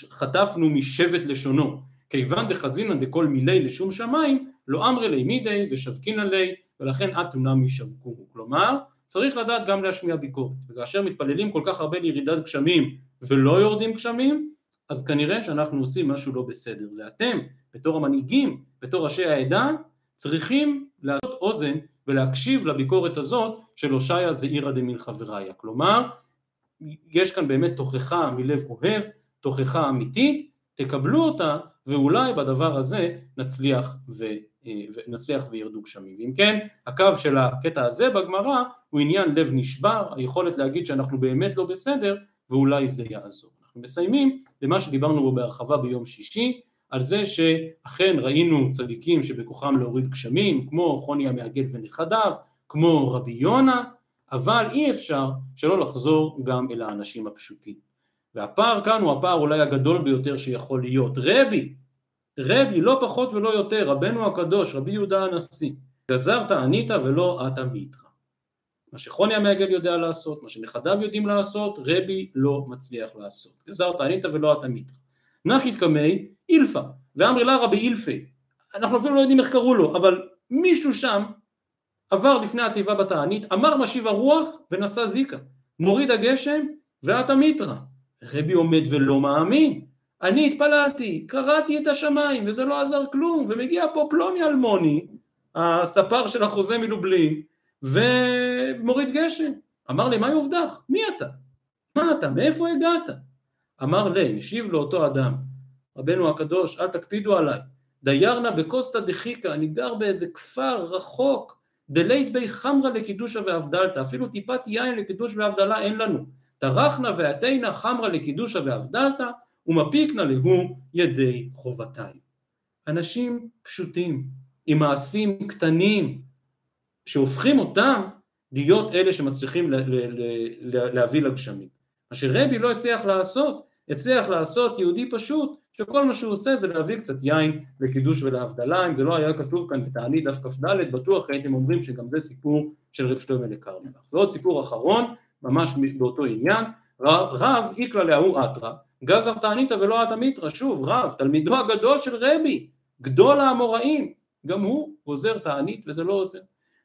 חטפנו משבט לשונו. כיוון דחזינן דכל מילי לשום שמיים, לא אמרי לי מידי ושבקין עלי, ולכן עד תונם ישווקו. כלומר, צריך לדעת גם להשמיע ביקורת. וכאשר מתפללים כל כך הרבה לירידת גשמים ולא יורדים גשמים, אז כנראה שאנחנו עושים משהו לא בסדר. ואתם, בתור המנהיגים, בתור ראשי העדה, צריכים לעשות אוזן ולהקשיב לביקורת הזאת של אושיה זעירא דמן חבריה. כלומר, יש כאן באמת תוכחה מלב אוהב, תוכחה אמיתית, תקבלו אותה, ואולי בדבר הזה נצליח וירדו גשמים. ואם כן, הקו של הקטע הזה בגמרא הוא עניין לב נשבר, היכולת להגיד שאנחנו באמת לא בסדר, ואולי זה יעזור. אנחנו מסיימים במה שדיברנו בו בהרחבה ביום שישי, על זה שאכן ראינו צדיקים שבכוחם להוריד גשמים, כמו חוני המעגל ונכדיו, כמו רבי יונה, אבל אי אפשר שלא לחזור גם אל האנשים הפשוטים. והפער כאן הוא הפער אולי הגדול ביותר שיכול להיות. רבי לא פחות ולא יותר, רבנו הקדוש, רבי יהודה הנשיא, גזר תענית ולא אתה מיתרא. מה שחוני המעגל יודע לעשות, מה שנכדיו יודעים לעשות, רבי לא מצליח לעשות. גזר תענית ולא אתה מיתרא. נחית קמי אילפא, ואמרי לה רבי אילפי, אנחנו אפילו לא יודעים איך קראו לו, אבל מישהו שם עבר לפני התיבה בתענית, אמר משיב הרוח ונשא זיקה, מוריד הגשם ואתה מיתרא. רבי עומד ולא מאמין, אני התפללתי, קראתי את השמיים וזה לא עזר כלום, ומגיע פה פלוני אלמוני, הספר של החוזה מלובלין, ומוריד גשם. אמר לי, מה יובדח? מי אתה? מה אתה? מאיפה הגעת? אמר לי, משיב לו אותו אדם, רבנו הקדוש, אל תקפידו עליי, דיירנה בקוסטה דחיקה, אני גר באיזה כפר רחוק, דלית בי חמרה לקידושה והבדלתה, אפילו טיפת יין לקידוש והבדלה אין לנו, תרחנה ואתינה חמרה לקידושה והבדלתה, ומפיקנה להו ידי חובתיים. אנשים פשוטים, עם מעשים קטנים, שהופכים אותם להיות אלה שמצליחים להביא לגשמים. מה שרבי לא הצליח לעשות, הצליח לעשות יהודי פשוט, שכל מה שהוא עושה זה להביא קצת יין לקידוש ולהבדלה. אם זה לא היה כתוב כאן בתענית דף כ"ד, בטוח הייתם אומרים שגם זה סיפור של רב שלמה לקרליבך. ועוד סיפור אחרון, ממש באותו עניין, רב איקלה להוא אתרא, גזר תענית ולא אתה מיתרא. שוב, רב, תלמידו הגדול של רבי, גדול האמוראים, גם הוא עוזר תענית וזה לא עוזר.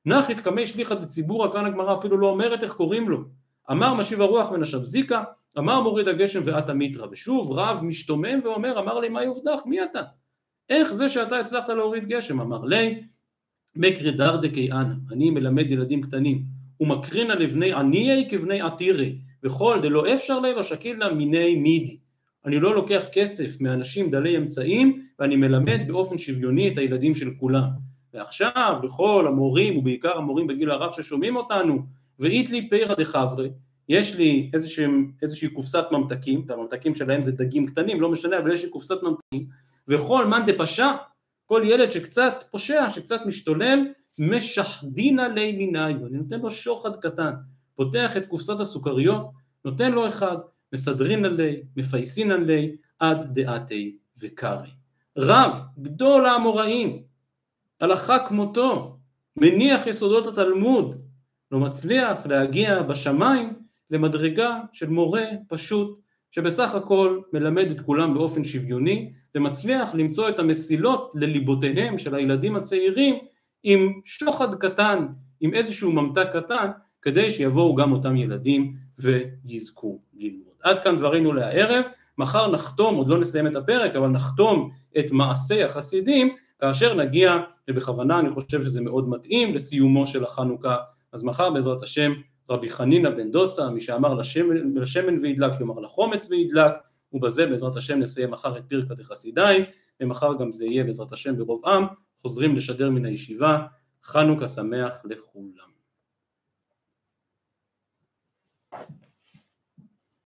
נחית קמי שליחא דציבורא, כאן הגמרא אפילו לא אומרת איך קוראים לו, אמר משיב הרוח ונשב זיקה, אמר מוריד הגשם ואתה מיתרא. ושוב רב משתומם ואומר, אמר לי מה יובדח, מי אתה? איך זה שאתה הצלחת להוריד גשם? אמר לי, מקרידר דקי אנה, אני מלמד ילדים קטנים, ומקרינה לבני עניי כבני עתירי, וכל דלא אפשר לי לשקיל לה מיני מידי. אני לא לוקח כסף מאנשים דלי אמצעים, ואני מלמד באופן שוויוני את הילדים של כולם. ועכשיו לכל המורים, ובעיקר המורים בגיל הרך ששומעים אותנו, ואית לי פירה דחברי, יש לי איזושהי קופסת ממתקים, והממתקים שלהם זה דגים קטנים, לא משנה, אבל יש לי קופסת ממתקים, וכל מן דפשע, כל ילד שקצת פושע, שקצת משתולל, משחדין עלי מיניו, אני נותן לו שוחד קטן, פותח את קופסת הסוכריות, נותן לו אחד, מסדרין עלי, מפייסין עלי, עד דעתי וקרי. רב, גדול האמוראים, הלכה כמותו, מניח יסודות התלמוד, לא מצליח להגיע בשמיים למדרגה של מורה פשוט, שבסך הכל מלמד את כולם באופן שוויוני, ומצליח למצוא את המסילות לליבותיהם של הילדים הצעירים, עם שוחד קטן, עם איזשהו ממתק קטן, כדי שיבואו גם אותם ילדים ויזכו ללמוד. עד כאן דברינו להערב, מחר נחתום, עוד לא נסיים את הפרק, אבל נחתום את מעשי החסידים, כאשר נגיע, ובכוונה אני חושב שזה מאוד מתאים, לסיומו של החנוכה. אז מחר בעזרת השם, רבי חנינה בן דוסה, מי שאמר לשמן וידלק, יאמר לחומץ וידלק, ובזה בעזרת השם נסיים מחר את פרקת החסידיים, ומחר גם זה יהיה בעזרת השם ברוב עם, חוזרים לשדר מן הישיבה, חנוכה שמח לכולם.